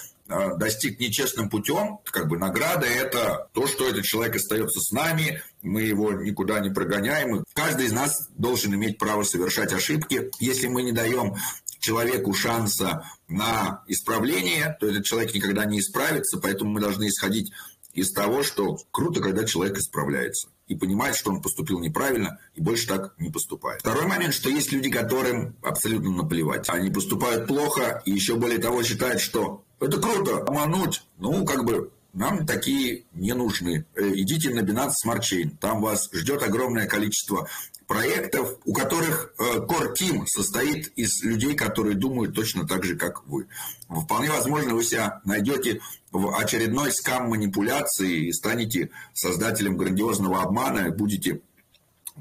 достиг нечестным путем, как бы награда – это то, что этот человек остается с нами, мы его никуда не прогоняем. Каждый из нас должен иметь право совершать ошибки. Если мы не даем человеку шанса на исправление, то этот человек никогда не исправится, поэтому мы должны исходить из того, что круто, когда человек исправляется и понимает, что он поступил неправильно и больше так не поступает. Второй момент, что есть люди, которым абсолютно наплевать. Они поступают плохо и еще более того считают, что это круто, обмануть, ну как бы нам такие не нужны. Идите на Binance Smart Chain, там вас ждет огромное количество проектов, у которых Core Team состоит из людей, которые думают точно так же, как вы. Вполне возможно, вы себя найдете в очередной скам-манипуляции и станете создателем грандиозного обмана, будете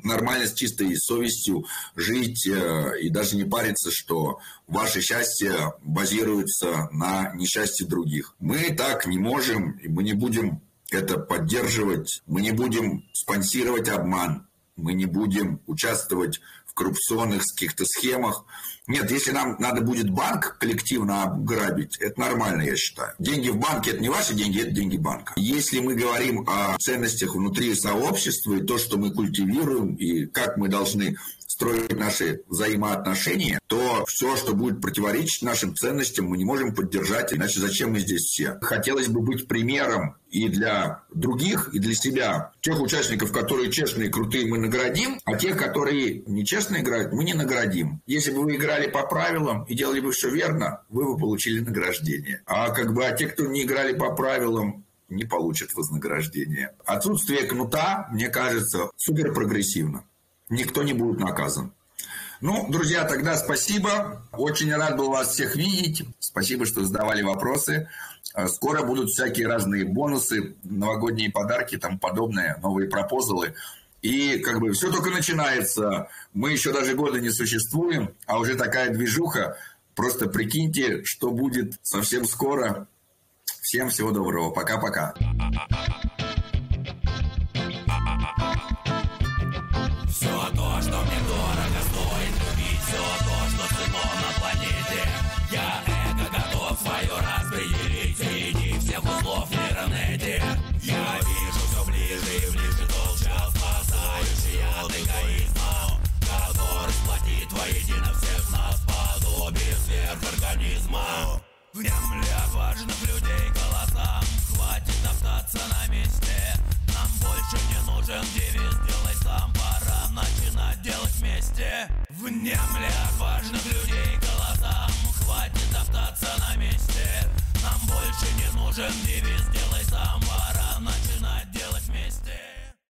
нормально с чистой совестью жить и даже не париться, что ваше счастье базируется на несчастье других. Мы так не можем, и мы не будем это поддерживать, мы не будем спонсировать обман. Мы не будем участвовать в коррупционных каких-то схемах. Нет, если нам надо будет банк коллективно обграбить, это нормально, я считаю. Деньги в банке – это не ваши деньги, это деньги банка. Если мы говорим о ценностях внутри сообщества и то, что мы культивируем, и как мы должны строить наши взаимоотношения, то все, что будет противоречить нашим ценностям, мы не можем поддержать, иначе зачем мы здесь все? Хотелось бы быть примером и для других, и для себя. Тех участников, которые честные, крутые, мы наградим, а тех, которые нечестно играют, мы не наградим. Если бы вы играли по правилам и делали бы все верно, вы бы получили награждение. А те, кто не играли по правилам, не получат вознаграждение. Отсутствие кнута, мне кажется, суперпрогрессивно. Никто не будет наказан. Ну, друзья, тогда спасибо. Очень рад был вас всех видеть. Спасибо, что задавали вопросы. Скоро будут всякие разные бонусы, новогодние подарки и тому подобное, новые пропозалы. И как бы все только начинается. Мы еще даже года не существуем, а уже такая движуха. Просто прикиньте, что будет совсем скоро. Всем всего доброго. Пока-пока. Все то, что мне дорого стоит любить, все то, что ценно на планете. Я эго готов свое разбределить среди всех узлов в нейронете. Я вижу все ближе и ближе тот час, спасающий от эгоизма, который сплотит воедино всех нас подобие сверхорганизма. Внемля важных людей голосам, хватит остаться на месте. Нам больше не нужен девиз «Делай сам», пора начинать делать вместе. Внемля важных людей голосам, хватит остаться на месте. Нам больше не нужен девиз.